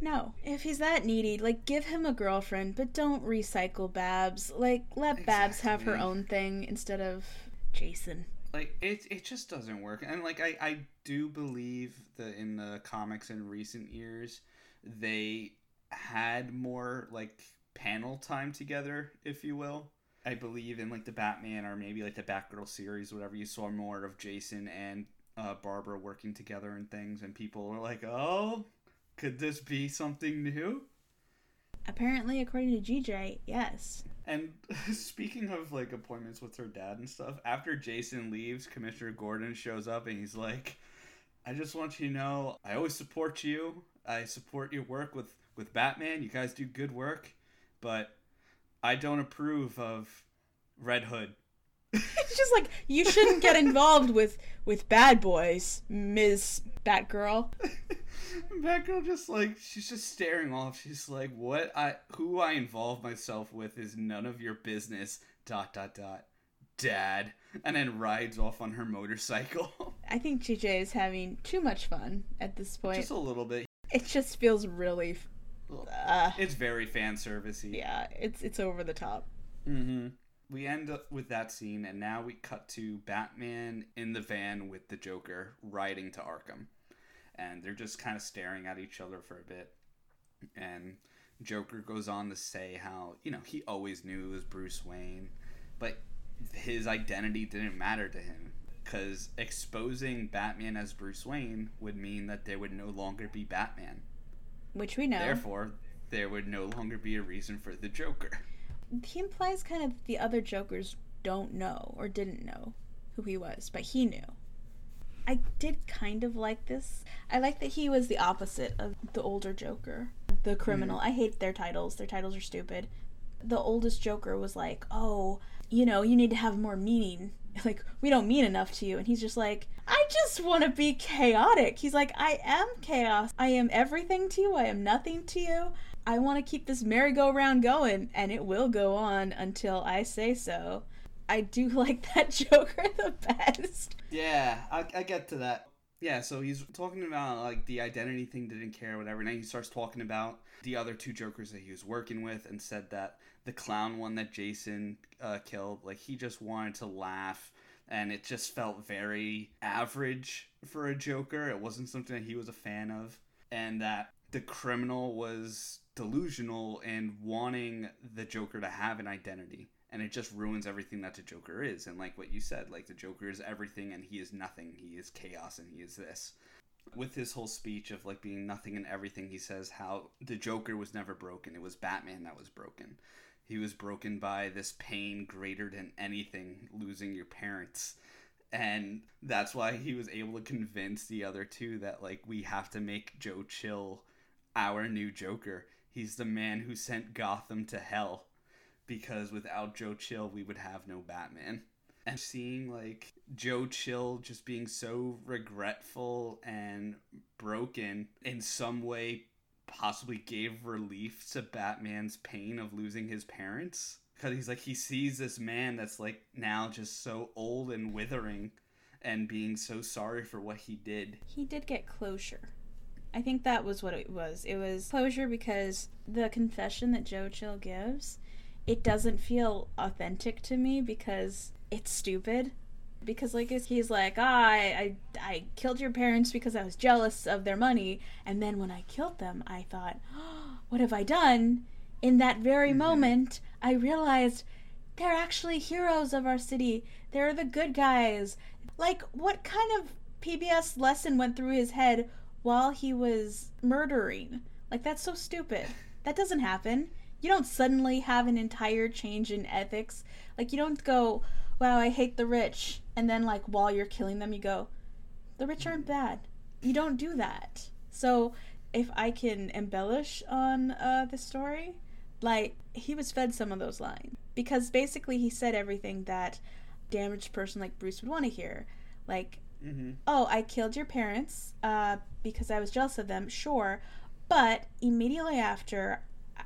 No. If he's that needy, like, give him a girlfriend, but don't recycle Babs. Like, let Babs have her own thing instead of Jason. Like, it just doesn't work. And, like, I do believe that in the comics in recent years, they had more, like, panel time together, if you will. I believe in, like, the Batman or maybe, like, the Batgirl series, whatever, you saw more of Jason and Barbara working together and things, and people were like, oh, could this be something new? Apparently, according to GJ, yes. And speaking of, like, appointments with her dad and stuff, after Jason leaves, Commissioner Gordon shows up and he's like, I just want you to know, I always support you. I support your work with Batman. You guys do good work, but I don't approve of Red Hood. It's just like, you shouldn't get involved with bad boys, Ms. Batgirl. Batgirl just like, she's just staring off. She's like, who I involve myself with is none of your business, ... Dad. And then rides off on her motorcycle. I think GJ is having too much fun at this point. Just a little bit. It just feels really it's very fan servicey. Yeah, it's over the top. Mm-hmm. We end up with that scene, and now we cut to Batman in the van with the Joker riding to Arkham. And they're just kind of staring at each other for a bit. And Joker goes on to say how, you know, he always knew it was Bruce Wayne, but his identity didn't matter to him. Because exposing Batman as Bruce Wayne would mean that there would no longer be Batman. Which we know. Therefore, there would no longer be a reason for the Joker. He implies kind of the other Jokers don't know or didn't know who he was, but he knew. I did kind of like this. I like that he was the opposite of the older Joker, the criminal. I hate their titles. Their titles are stupid. The oldest Joker was like, oh, you know, you need to have more meaning. Like, we don't mean enough to you. And he's just like, I just want to be chaotic. He's like, I am chaos. I am everything to you. I am nothing to you. I want to keep this merry-go-round going, and it will go on until I say so. I do like that Joker the best. Yeah, I get to that. Yeah, so he's talking about, like, the identity thing, didn't care, whatever. Now he starts talking about the other two Jokers that he was working with and said that the clown one that Jason killed, like, he just wanted to laugh, and it just felt very average for a Joker. It wasn't something that he was a fan of, and that the criminal was delusional and wanting the Joker to have an identity, and it just ruins everything that the Joker is. And like what you said, like, the Joker is everything and he is nothing. He is chaos and he is this. With his whole speech of, like, being nothing and everything, he says how the Joker was never broken. It was Batman that was broken. He was broken by this pain greater than anything, losing your parents. And that's why he was able to convince the other two that, like, we have to make Joe Chill our new Joker. He's the man who sent Gotham to hell, because without Joe Chill, we would have no Batman. And seeing, like, Joe Chill just being so regretful and broken in some way possibly gave relief to Batman's pain of losing his parents. Because he's like, he sees this man that's, like, now just so old and withering, and being so sorry for what he did. He did get closure. I think that was what it was. It was closure because the confession that Joe Chill gives, it doesn't feel authentic to me because it's stupid. Because, like, he's like, I killed your parents because I was jealous of their money, and then when I killed them, I thought, oh, what have I done? In that very moment, I realized they're actually heroes of our city. They're the good guys. Like, what kind of PBS lesson went through his head while he was murdering? Like, that's so stupid. That doesn't happen. You don't suddenly have an entire change in ethics. Like, you don't go, wow, I hate the rich. And then, like, while you're killing them, you go, the rich aren't bad. You don't do that. So if I can embellish on the story, like, he was fed some of those lines. Because basically he said everything that a damaged person like Bruce would want to hear. Like, oh, I killed your parents because I was jealous of them, sure. But immediately after,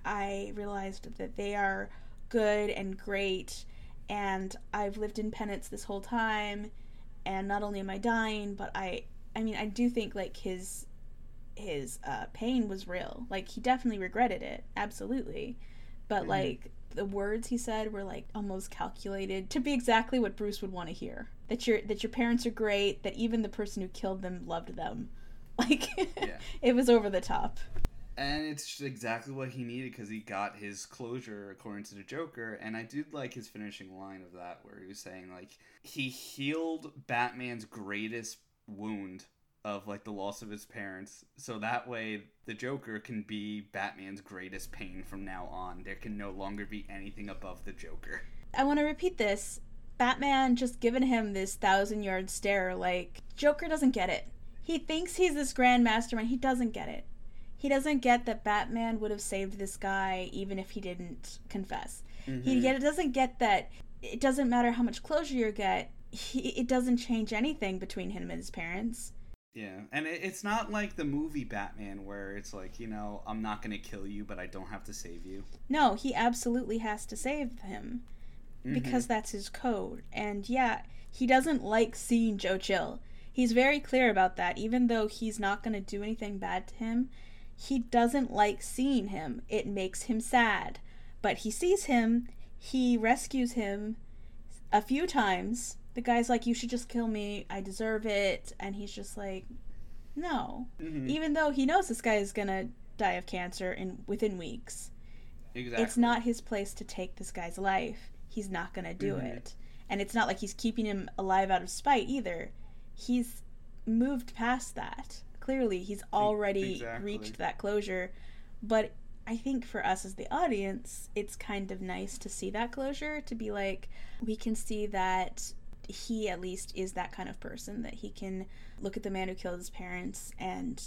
I realized that they are good and great, and I've lived in penance this whole time, and not only am I dying, but I mean, I do think, like, his pain was real. Like, he definitely regretted it, absolutely, but like, the words he said were, like, almost calculated to be exactly what Bruce would want to hear. That your parents are great, that even the person who killed them loved them. Like, yeah. It was over the top. And it's just exactly what he needed because he got his closure according to the Joker. And I do like his finishing line of that where he was saying, like, he healed Batman's greatest wound of, like, the loss of his parents. So that way the Joker can be Batman's greatest pain from now on. There can no longer be anything above the Joker. I want to repeat this. Batman just given him this 1,000-yard stare. Like, Joker doesn't get it. He thinks he's this grand mastermind. He doesn't get it. He doesn't get that Batman would have saved this guy even if he didn't confess. He doesn't get that it doesn't matter how much closure you get. It doesn't change anything between him and his parents. Yeah, and it's not like the movie Batman where it's like, you know, I'm not going to kill you, but I don't have to save you. No, he absolutely has to save him because that's his code. And yeah, he doesn't like seeing Joe Chill. He's very clear about that, even though he's not going to do anything bad to him. He doesn't like seeing him. It makes him sad. But he sees him. He rescues him a few times. The guy's like, you should just kill me. I deserve it. And he's just like, no. Even though he knows this guy is going to die of cancer within weeks. Exactly. It's not his place to take this guy's life. He's not going to do it. And it's not like he's keeping him alive out of spite either. He's moved past that. Clearly, he's already reached that closure, but I think for us as the audience, it's kind of nice to see that closure, to be like, we can see that he at least is that kind of person, that he can look at the man who killed his parents and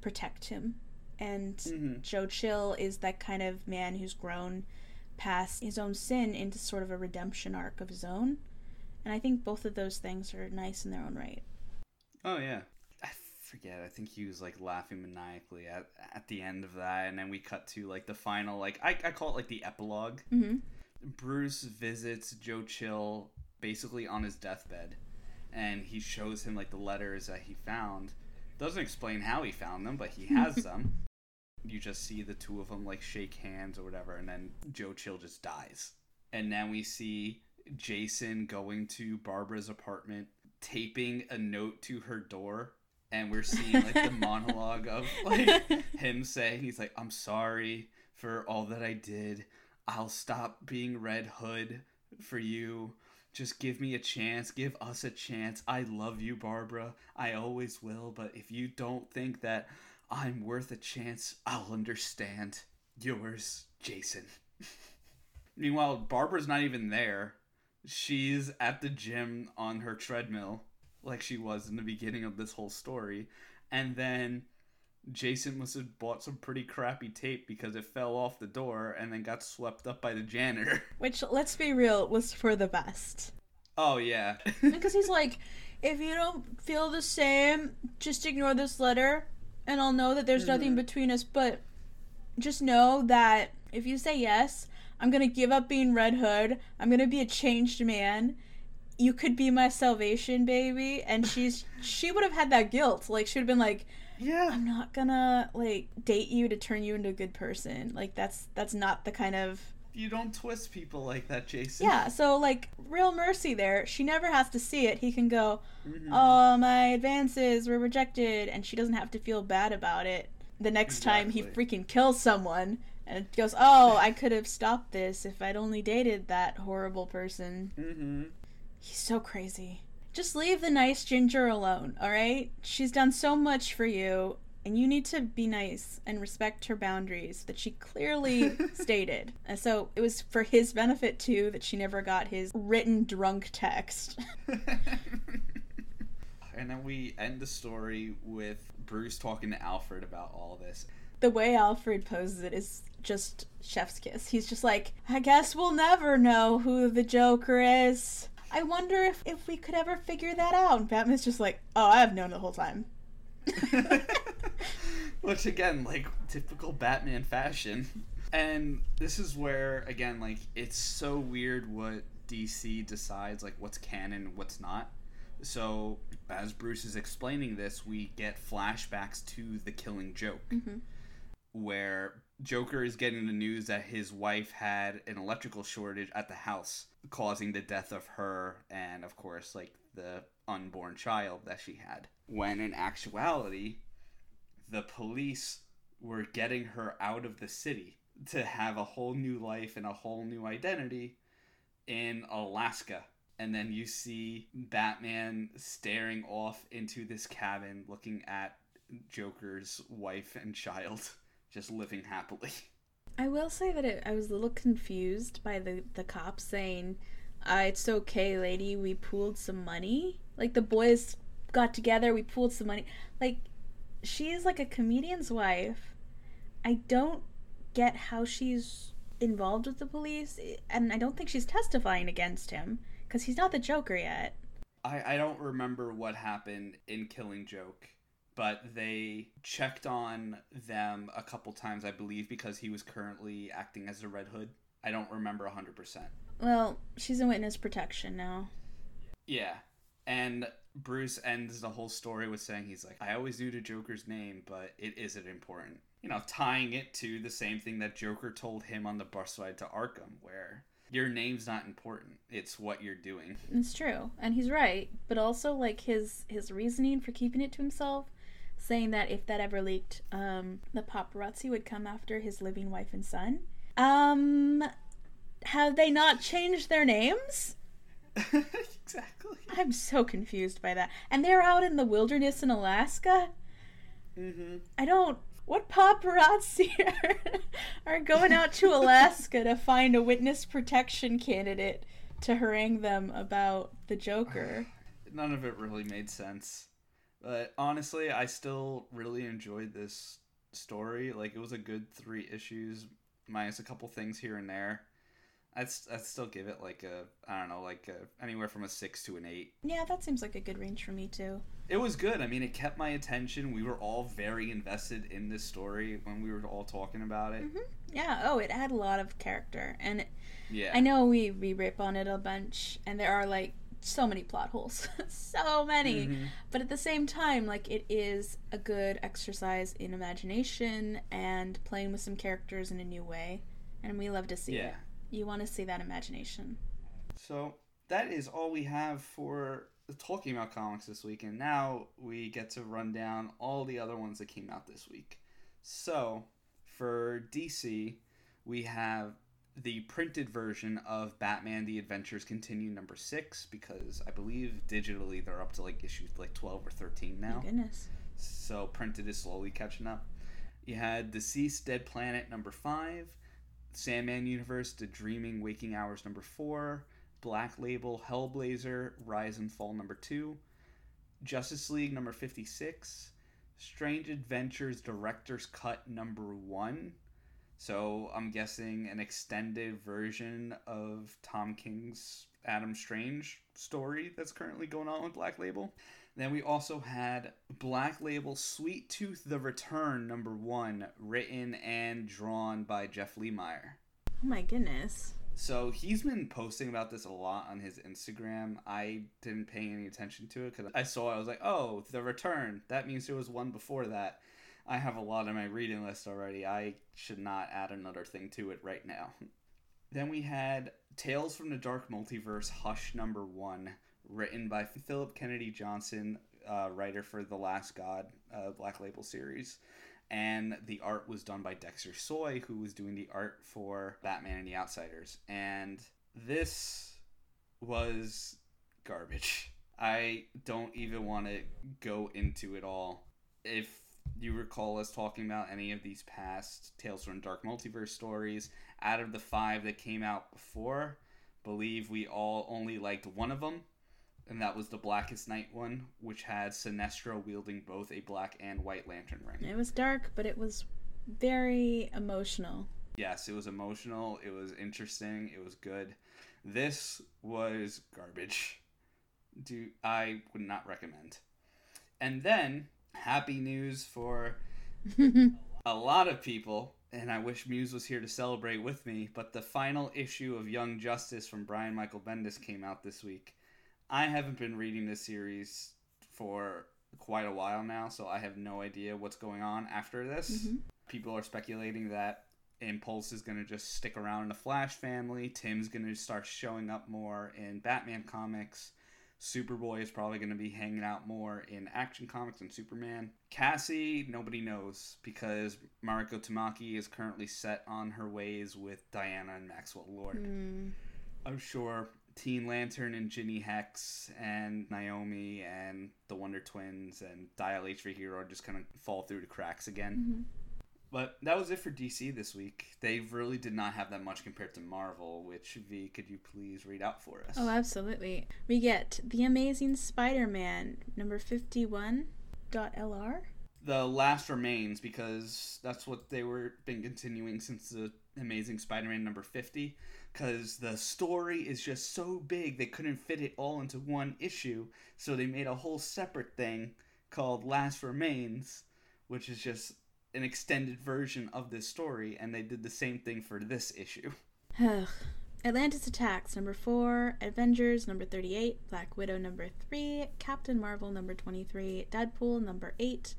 protect him. And Joe Chill is that kind of man who's grown past his own sin into sort of a redemption arc of his own. And I think both of those things are nice in their own right. Oh, yeah. I think he was, like, laughing maniacally at the end of that, and then we cut to, like, the final, like, I call it, like, the epilogue. Bruce visits Joe Chill basically on his deathbed, and he shows him, like, the letters that he found. Doesn't explain how he found them, but he has them. You just see the two of them, like, shake hands or whatever, and then Joe Chill just dies. And then we see Jason going to Barbara's apartment, taping a note to her door. And we're seeing, like, the monologue of, like, him saying, he's like, I'm sorry for all that I did. I'll stop being Red Hood for you. Just give me a chance. Give us a chance. I love you, Barbara. I always will. But if you don't think that I'm worth a chance, I'll understand. Yours, Jason. Meanwhile, Barbara's not even there. She's at the gym on her treadmill, like she was in the beginning of this whole story. And then Jason must have bought some pretty crappy tape because it fell off the door and then got swept up by the janitor. Which, let's be real, was for the best. Oh, yeah. Because he's like, if you don't feel the same, just ignore this letter and I'll know that there's nothing between us. But just know that if you say yes, I'm going to give up being Red Hood. I'm going to be a changed man. you could be my salvation, baby. And she would have had that guilt. Like, she would have been like, yeah, I'm not gonna, like, date you to turn you into a good person. Like, that's not the kind of... You don't twist people like that, Jason. Yeah, so, like, real mercy there. She never has to see it. He can go, oh, my advances were rejected, and she doesn't have to feel bad about it. The next time he freaking kills someone, and goes, oh, I could have stopped this if I'd only dated that horrible person. Mm-hmm. He's so crazy. Just leave the nice Ginger alone, all right? She's done so much for you, and you need to be nice and respect her boundaries that she clearly stated. And so it was for his benefit, too, that she never got his written drunk text. And then we end the story with Bruce talking to Alfred about all this. The way Alfred poses it is just chef's kiss. He's just like, I guess we'll never know who the Joker is. I wonder if we could ever figure that out. And Batman's just like, oh, I have known the whole time. Which, again, like, typical Batman fashion. And this is where, again, like, it's so weird what DC decides, like, what's canon and what's not. So, as Bruce is explaining this, we get flashbacks to the Killing Joke, where Joker is getting the news that his wife had an electrical shortage at the house, causing the death of her and, of course, like, the unborn child that she had. When in actuality, the police were getting her out of the city to have a whole new life and a whole new identity in Alaska. And then you see Batman staring off into this cabin, looking at Joker's wife and child, just living happily. I will say that I was a little confused by the cop saying, it's okay, lady, we pooled some money. Like, the boys got together, we pooled some money. Like, she is like a comedian's wife. I don't get how she's involved with the police, and I don't think she's testifying against him, because he's not the Joker yet. I don't remember what happened in Killing Joke, but they checked on them a couple times, I believe, because he was currently acting as a Red Hood. I don't remember 100%. Well, she's in witness protection now. Yeah. And Bruce ends the whole story with saying, he's like, I always knew the Joker's name, but it isn't important. You know, tying it to the same thing that Joker told him on the bus ride to Arkham, where your name's not important. It's what you're doing. It's true. And he's right. But also, like, his reasoning for keeping it to himself, saying that if that ever leaked, the paparazzi would come after his living wife and son. Have they not changed their names? Exactly. I'm so confused by that. And they're out in the wilderness in Alaska? Mm-hmm. What paparazzi are going out to Alaska to find a witness protection candidate to harangue them about the Joker? None of it really made sense. But honestly, I still really enjoyed this story. Like, it was a good 3 issues, minus a couple things here and there. I'd still give it like anywhere from a 6 to an 8. Yeah, that seems like a good range for me too. It was good. I mean, it kept my attention. We were all very invested in this story when we were all talking about it. Mm-hmm. Yeah, it had a lot of character. And I know we rip on it a bunch, and there are like so many plot holes. So many. Mm-hmm. But at the same time, like, it is a good exercise in imagination and playing with some characters in a new way. And we love to see it. You want to see that imagination. So that is all we have for talking about comics this week. And now we get to run down all the other ones that came out this week. So for DC, we have the printed version of Batman: The Adventures Continue #6, because I believe digitally they're up to like issues like 12 or 13 now. Oh, goodness. So printed is slowly catching up. You had Deceased Dead Planet #5. Sandman Universe, The Dreaming Waking Hours #4, Black Label, Hellblazer, Rise and Fall #2, Justice League #56, Strange Adventures Director's Cut #1. So I'm guessing an extended version of Tom King's Adam Strange story that's currently going on with Black Label. Then we also had Black Label Sweet Tooth The Return #1, written and drawn by Jeff Lemire. Oh my goodness. So he's been posting about this a lot on his Instagram. I didn't pay any attention to it because I saw it. I was like, oh, the return. That means there was one before that. I have a lot on my reading list already. I should not add another thing to it right now. Then we had Tales from the Dark Multiverse Hush number 1, written by Philip Kennedy Johnson, writer for The Last God Black Label series. And the art was done by Dexter Soy, who was doing the art for Batman and the Outsiders. And this was garbage. I don't even want to go into it all. If you recall us talking about any of these past Tales from Dark Multiverse stories, out of the 5 that came out before, believe we all only liked one of them. And that was the Blackest Night one, which had Sinestro wielding both a black and white lantern ring. It was dark, but it was very emotional. Yes, it was emotional. It was interesting. It was good. This was garbage. I would not recommend. And then, happy news for a lot of people, and I wish Muse was here to celebrate with me, but the final issue of Young Justice from Brian Michael Bendis came out this week. I haven't been reading this series for quite a while now, so I have no idea what's going on after this. Mm-hmm. People are speculating that Impulse is going to just stick around in the Flash family. Tim's going to start showing up more in Batman comics. Superboy is probably going to be hanging out more in Action Comics and Superman. Cassie, nobody knows, because Mariko Tamaki is currently set on her ways with Diana and Maxwell Lord. I'm sure Teen Lantern and Ginny Hex and Naomi and the Wonder Twins and Dial H for Hero just kind of fall through the cracks again. Mm-hmm. But that was it for DC this week. They really did not have that much compared to Marvel, which, V, could you please read out for us? Oh, absolutely. We get The Amazing Spider-Man, number 51.lr. The Last Remains, because that's what they were been continuing since the Amazing Spider-Man number 50, because the story is just so big they couldn't fit it all into one issue, so they made a whole separate thing called Last Remains, which is just an extended version of this story, and they did the same thing for this issue. Atlantis Attacks, number 4, Avengers, number 38, Black Widow, number 3, Captain Marvel, number 23, Deadpool, number 8,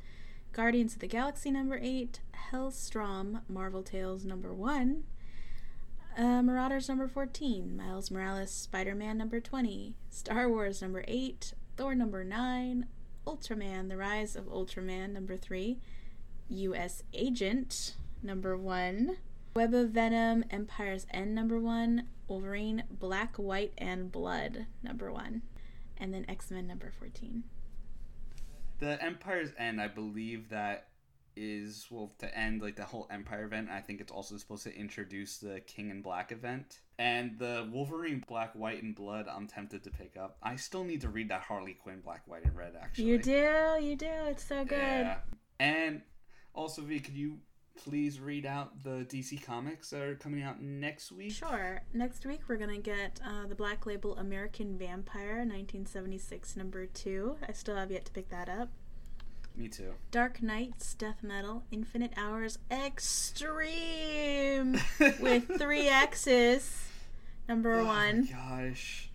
Guardians of the Galaxy, number 8, Hellstrom, Marvel Tales, number 1, Marauders, number 14, Miles Morales, Spider-Man, number 20, Star Wars, number 8, Thor, number 9, Ultraman, The Rise of Ultraman, number 3, U.S. Agent, number 1, Web of Venom, Empire's End, number 1, Wolverine, Black, White, and Blood, number 1, and then X-Men, number 14. The Empire's End, I believe that is, well, to end, like, the whole Empire event. I think it's also supposed to introduce the King in Black event. And the Wolverine Black, White, and Blood, I'm tempted to pick up. I still need to read that Harley Quinn Black, White, and Red, actually. You do. It's so good. Yeah. And also, V, could you please read out the DC comics that are coming out next week? Sure. Next week, we're going to get the Black Label American Vampire, 1976, number 2. I still have yet to pick that up. Me too. Dark Knights, Death Metal, Infinite Hours, Extreme, with 3 X's, number 1. Oh, gosh.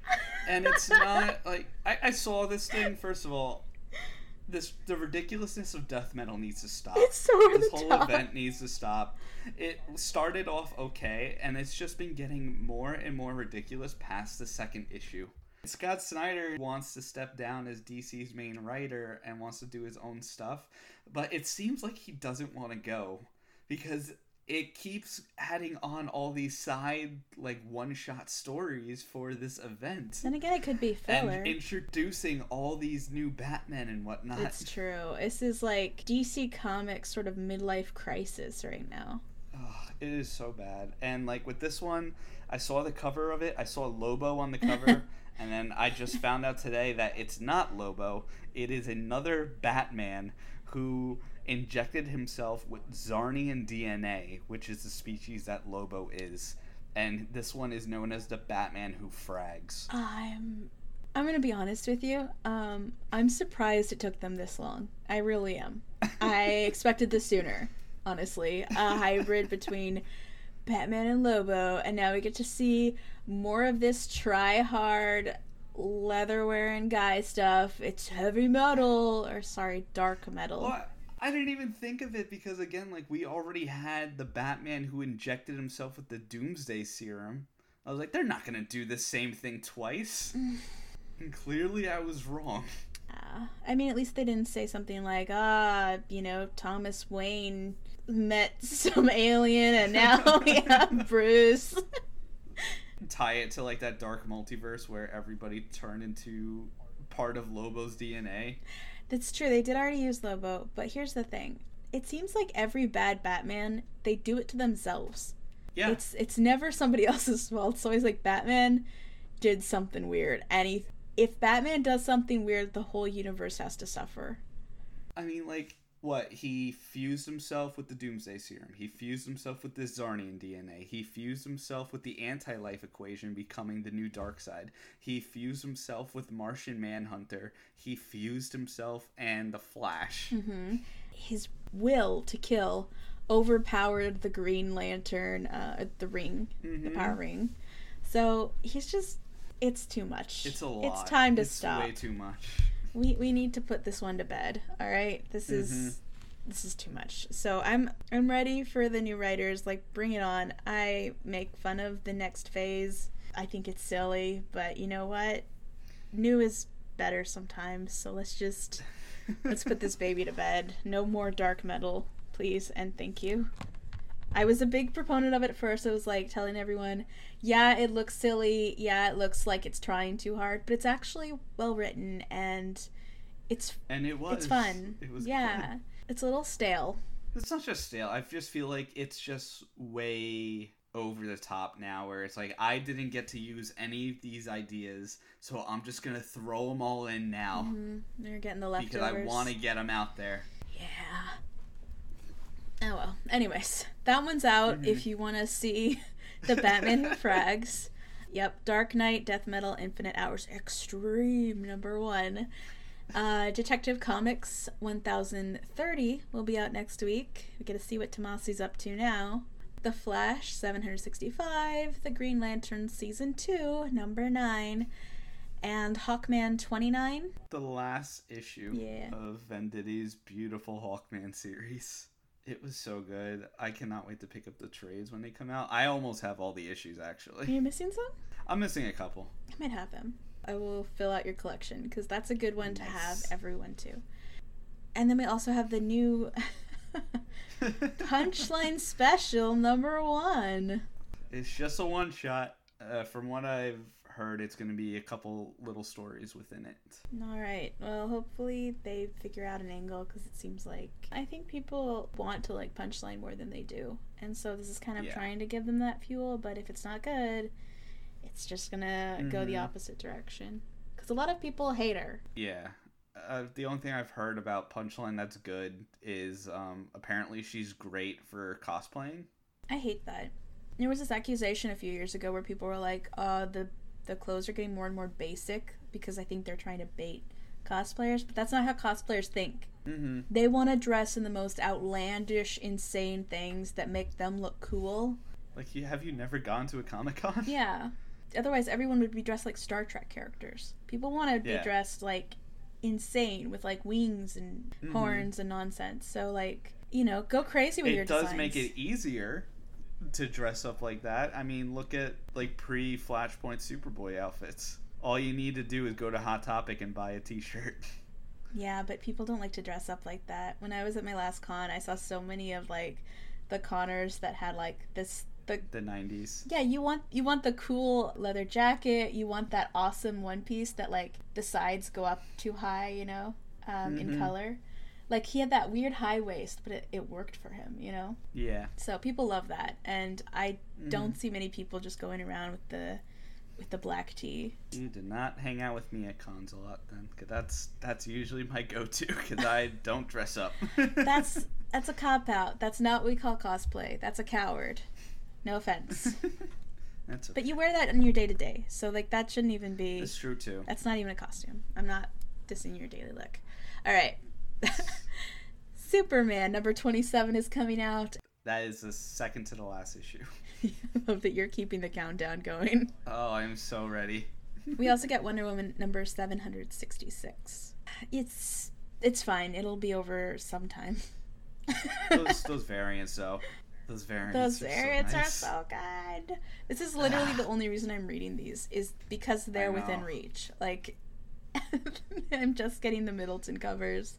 And it's not, like, I saw this thing, first of all. The ridiculousness of death metal needs to stop. It's so over the top. This whole event needs to stop. It started off okay, and it's just been getting more and more ridiculous past the second issue. Scott Snyder wants to step down as DC's main writer and wants to do his own stuff, but it seems like he doesn't want to go because it keeps adding on all these side, like, one-shot stories for this event. Then again, it could be filler. And introducing all these new Batman and whatnot. It's true. This is, like, DC Comics sort of midlife crisis right now. Oh, it is so bad. And, like, with this one, I saw the cover of it. I saw Lobo on the cover. And then I just found out today that it's not Lobo. It is another Batman who injected himself with Zarnian DNA, which is the species that Lobo is. And this one is known as the Batman who frags. I'm going to be honest with you. I'm surprised it took them this long. I really am. I expected this sooner, honestly. A hybrid between Batman and Lobo, and now we get to see more of this try-hard, leather-wearing guy stuff. It's heavy metal, or sorry, dark metal. Well, I didn't even think of it because, again, like, we already had the Batman who injected himself with the Doomsday Serum. I was like, they're not going to do the same thing twice. And clearly I was wrong. I mean, at least they didn't say something like, you know, Thomas Wayne met some alien and now we have Bruce. Tie it to, like, that dark multiverse where everybody turned into part of Lobo's DNA. That's true. They did already use Lobo, but here's the thing. It seems like every bad Batman, they do it to themselves. Yeah. It's never somebody else's fault. It's always like Batman did something weird. If Batman does something weird, the whole universe has to suffer. I mean, like, what? He fused himself with the Doomsday Serum. He fused himself with the Zarnian DNA. He fused himself with the anti-life equation, becoming the new Darkseid. He fused himself with Martian Manhunter. He fused himself and the Flash. Mm-hmm. His will to kill overpowered the Green Lantern, the ring, mm-hmm. the power ring. So he's just... It's too much. It's a lot. It's time to stop. It's way too much. We need to put this one to bed. All right, this is too much. So I'm ready for the new writers. Like, bring it on. I make fun of the next phase. I think it's silly, but you know what? New is better sometimes. So let's put this baby to bed. No more dark metal, please, and thank you. I was a big proponent of it first. I was like telling everyone, yeah, it looks silly. Yeah, it looks like it's trying too hard, but it's actually well written and it's fun. It was good. It's a little stale. It's not just stale. I just feel like it's just way over the top now, where it's like, I didn't get to use any of these ideas, so I'm just going to throw them all in now. Mm-hmm. They're getting the leftovers. Because I want to get them out there. Yeah. Oh well. Anyways, that one's out if you want to see the Batman who frags. Yep, Dark Knight, Death Metal, Infinite Hours, Extreme, #1. Detective Comics 1030 will be out next week. We get to see what Tomasi's up to now. The Flash, 765. The Green Lantern, Season 2, #9. And Hawkman 29. The last issue of Venditti's beautiful Hawkman series. It was so good. I cannot wait to pick up the trades when they come out. I almost have all the issues, actually. Are you missing some? I'm missing a couple. I might have them. I will fill out your collection, because that's a good one to have everyone to. And then we also have the new Punchline Special #1. It's just a one-shot. From what I've heard, it's going to be a couple little stories within it. All right. Well, hopefully they figure out an angle, because it seems like I think people want to like Punchline more than they do, and so this is kind of trying to give them that fuel. But if it's not good, it's just gonna go the opposite direction, because a lot of people hate her. Yeah. The only thing I've heard about Punchline that's good is apparently she's great for cosplaying. I hate that. There was this accusation a few years ago where people were like, the clothes are getting more and more basic because I think they're trying to bait cosplayers, but that's not how cosplayers think. Mm-hmm. They want to dress in the most outlandish, insane things that make them look cool. Like, have you never gone to a Comic-Con? Yeah. Otherwise, everyone would be dressed like Star Trek characters. People want to be dressed, like, insane with, like, wings and horns and nonsense. So, like, you know, go crazy with your designs. It does make it easier to dress up like that. I mean, look at, like, pre-Flashpoint Superboy outfits. All you need to do is go to Hot Topic and buy a t-shirt. Yeah, but people don't like to dress up like that. When I was at my last con, I saw so many of, like, the conners that had, like, this... The 90s. Yeah, you want the cool leather jacket. You want that awesome one piece that, like, the sides go up too high, you know, in color. Like, he had that weird high waist, but it worked for him, you know? Yeah. So people love that, and I don't see many people just going around with the black tee. You did not hang out with me at cons a lot, then, because that's usually my go-to, because I don't dress up. That's a cop-out. That's not what we call cosplay. That's a coward. No offense. That's okay. But you wear that in your day-to-day, so, like, that shouldn't even be... That's true, too. That's not even a costume. I'm not dissing your daily look. All right. Superman #27 is coming out. That is the second to the last issue. I love that you're keeping the countdown going. Oh, I'm so ready. We also get Wonder Woman number 766. It's fine. It'll be over sometime. those variants, though. Those variants are so good. This is literally the only reason I'm reading these is because they're within reach. Like, I'm just getting the Middleton covers.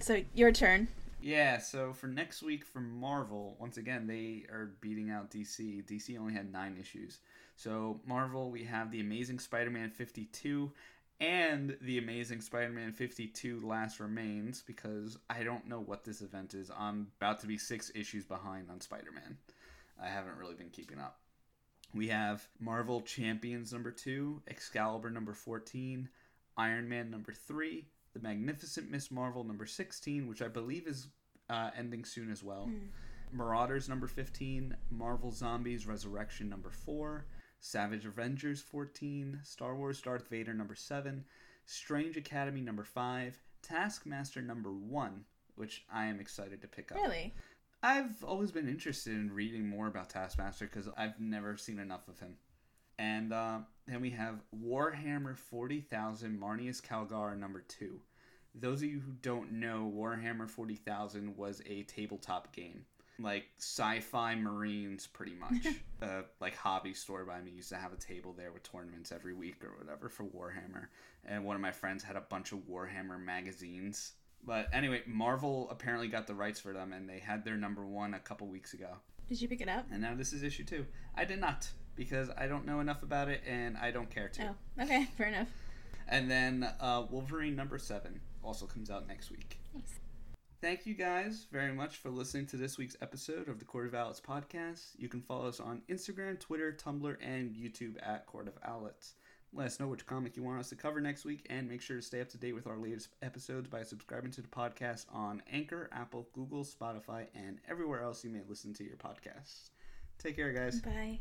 So, your turn. Yeah, so for next week from Marvel, once again, they are beating out DC. DC only had 9 issues. So, Marvel, we have The Amazing Spider-Man 52 and The Amazing Spider-Man 52 Last Remains, because I don't know what this event is. I'm about to be 6 issues behind on Spider-Man. I haven't really been keeping up. We have Marvel Champions number 2, Excalibur number 14, Iron Man number 3, The Magnificent Miss Marvel number 16, which I believe is ending soon as well. Marauders number 15, Marvel Zombies Resurrection number 4, Savage Avengers 14, Star Wars Darth Vader number 7, Strange Academy number 5, Taskmaster number 1, which I am excited to pick up. Really? I've always been interested in reading more about Taskmaster because I've never seen enough of him. And then we have Warhammer 40,000 Marnius Calgar number 2. Those of you who don't know, Warhammer 40,000 was a tabletop game. Like Sci-Fi Marines, pretty much. Like hobby store by me used to have a table there with tournaments every week or whatever for Warhammer. And one of my friends had a bunch of Warhammer magazines. But anyway, Marvel apparently got the rights for them, and they had their number 1 a couple weeks ago. Did you pick it up? And now this is issue 2. I did not, because I don't know enough about it, and I don't care to. Oh, okay, fair enough. And then Wolverine number 7 also comes out next week. Nice. Thank you guys very much for listening to this week's episode of the Court of Owlets podcast. You can follow us on Instagram, Twitter, Tumblr, and YouTube at Court of Owlets. Let us know which comic you want us to cover next week, and make sure to stay up to date with our latest episodes by subscribing to the podcast on Anchor, Apple, Google, Spotify, and everywhere else you may listen to your podcasts. Take care, guys. Bye.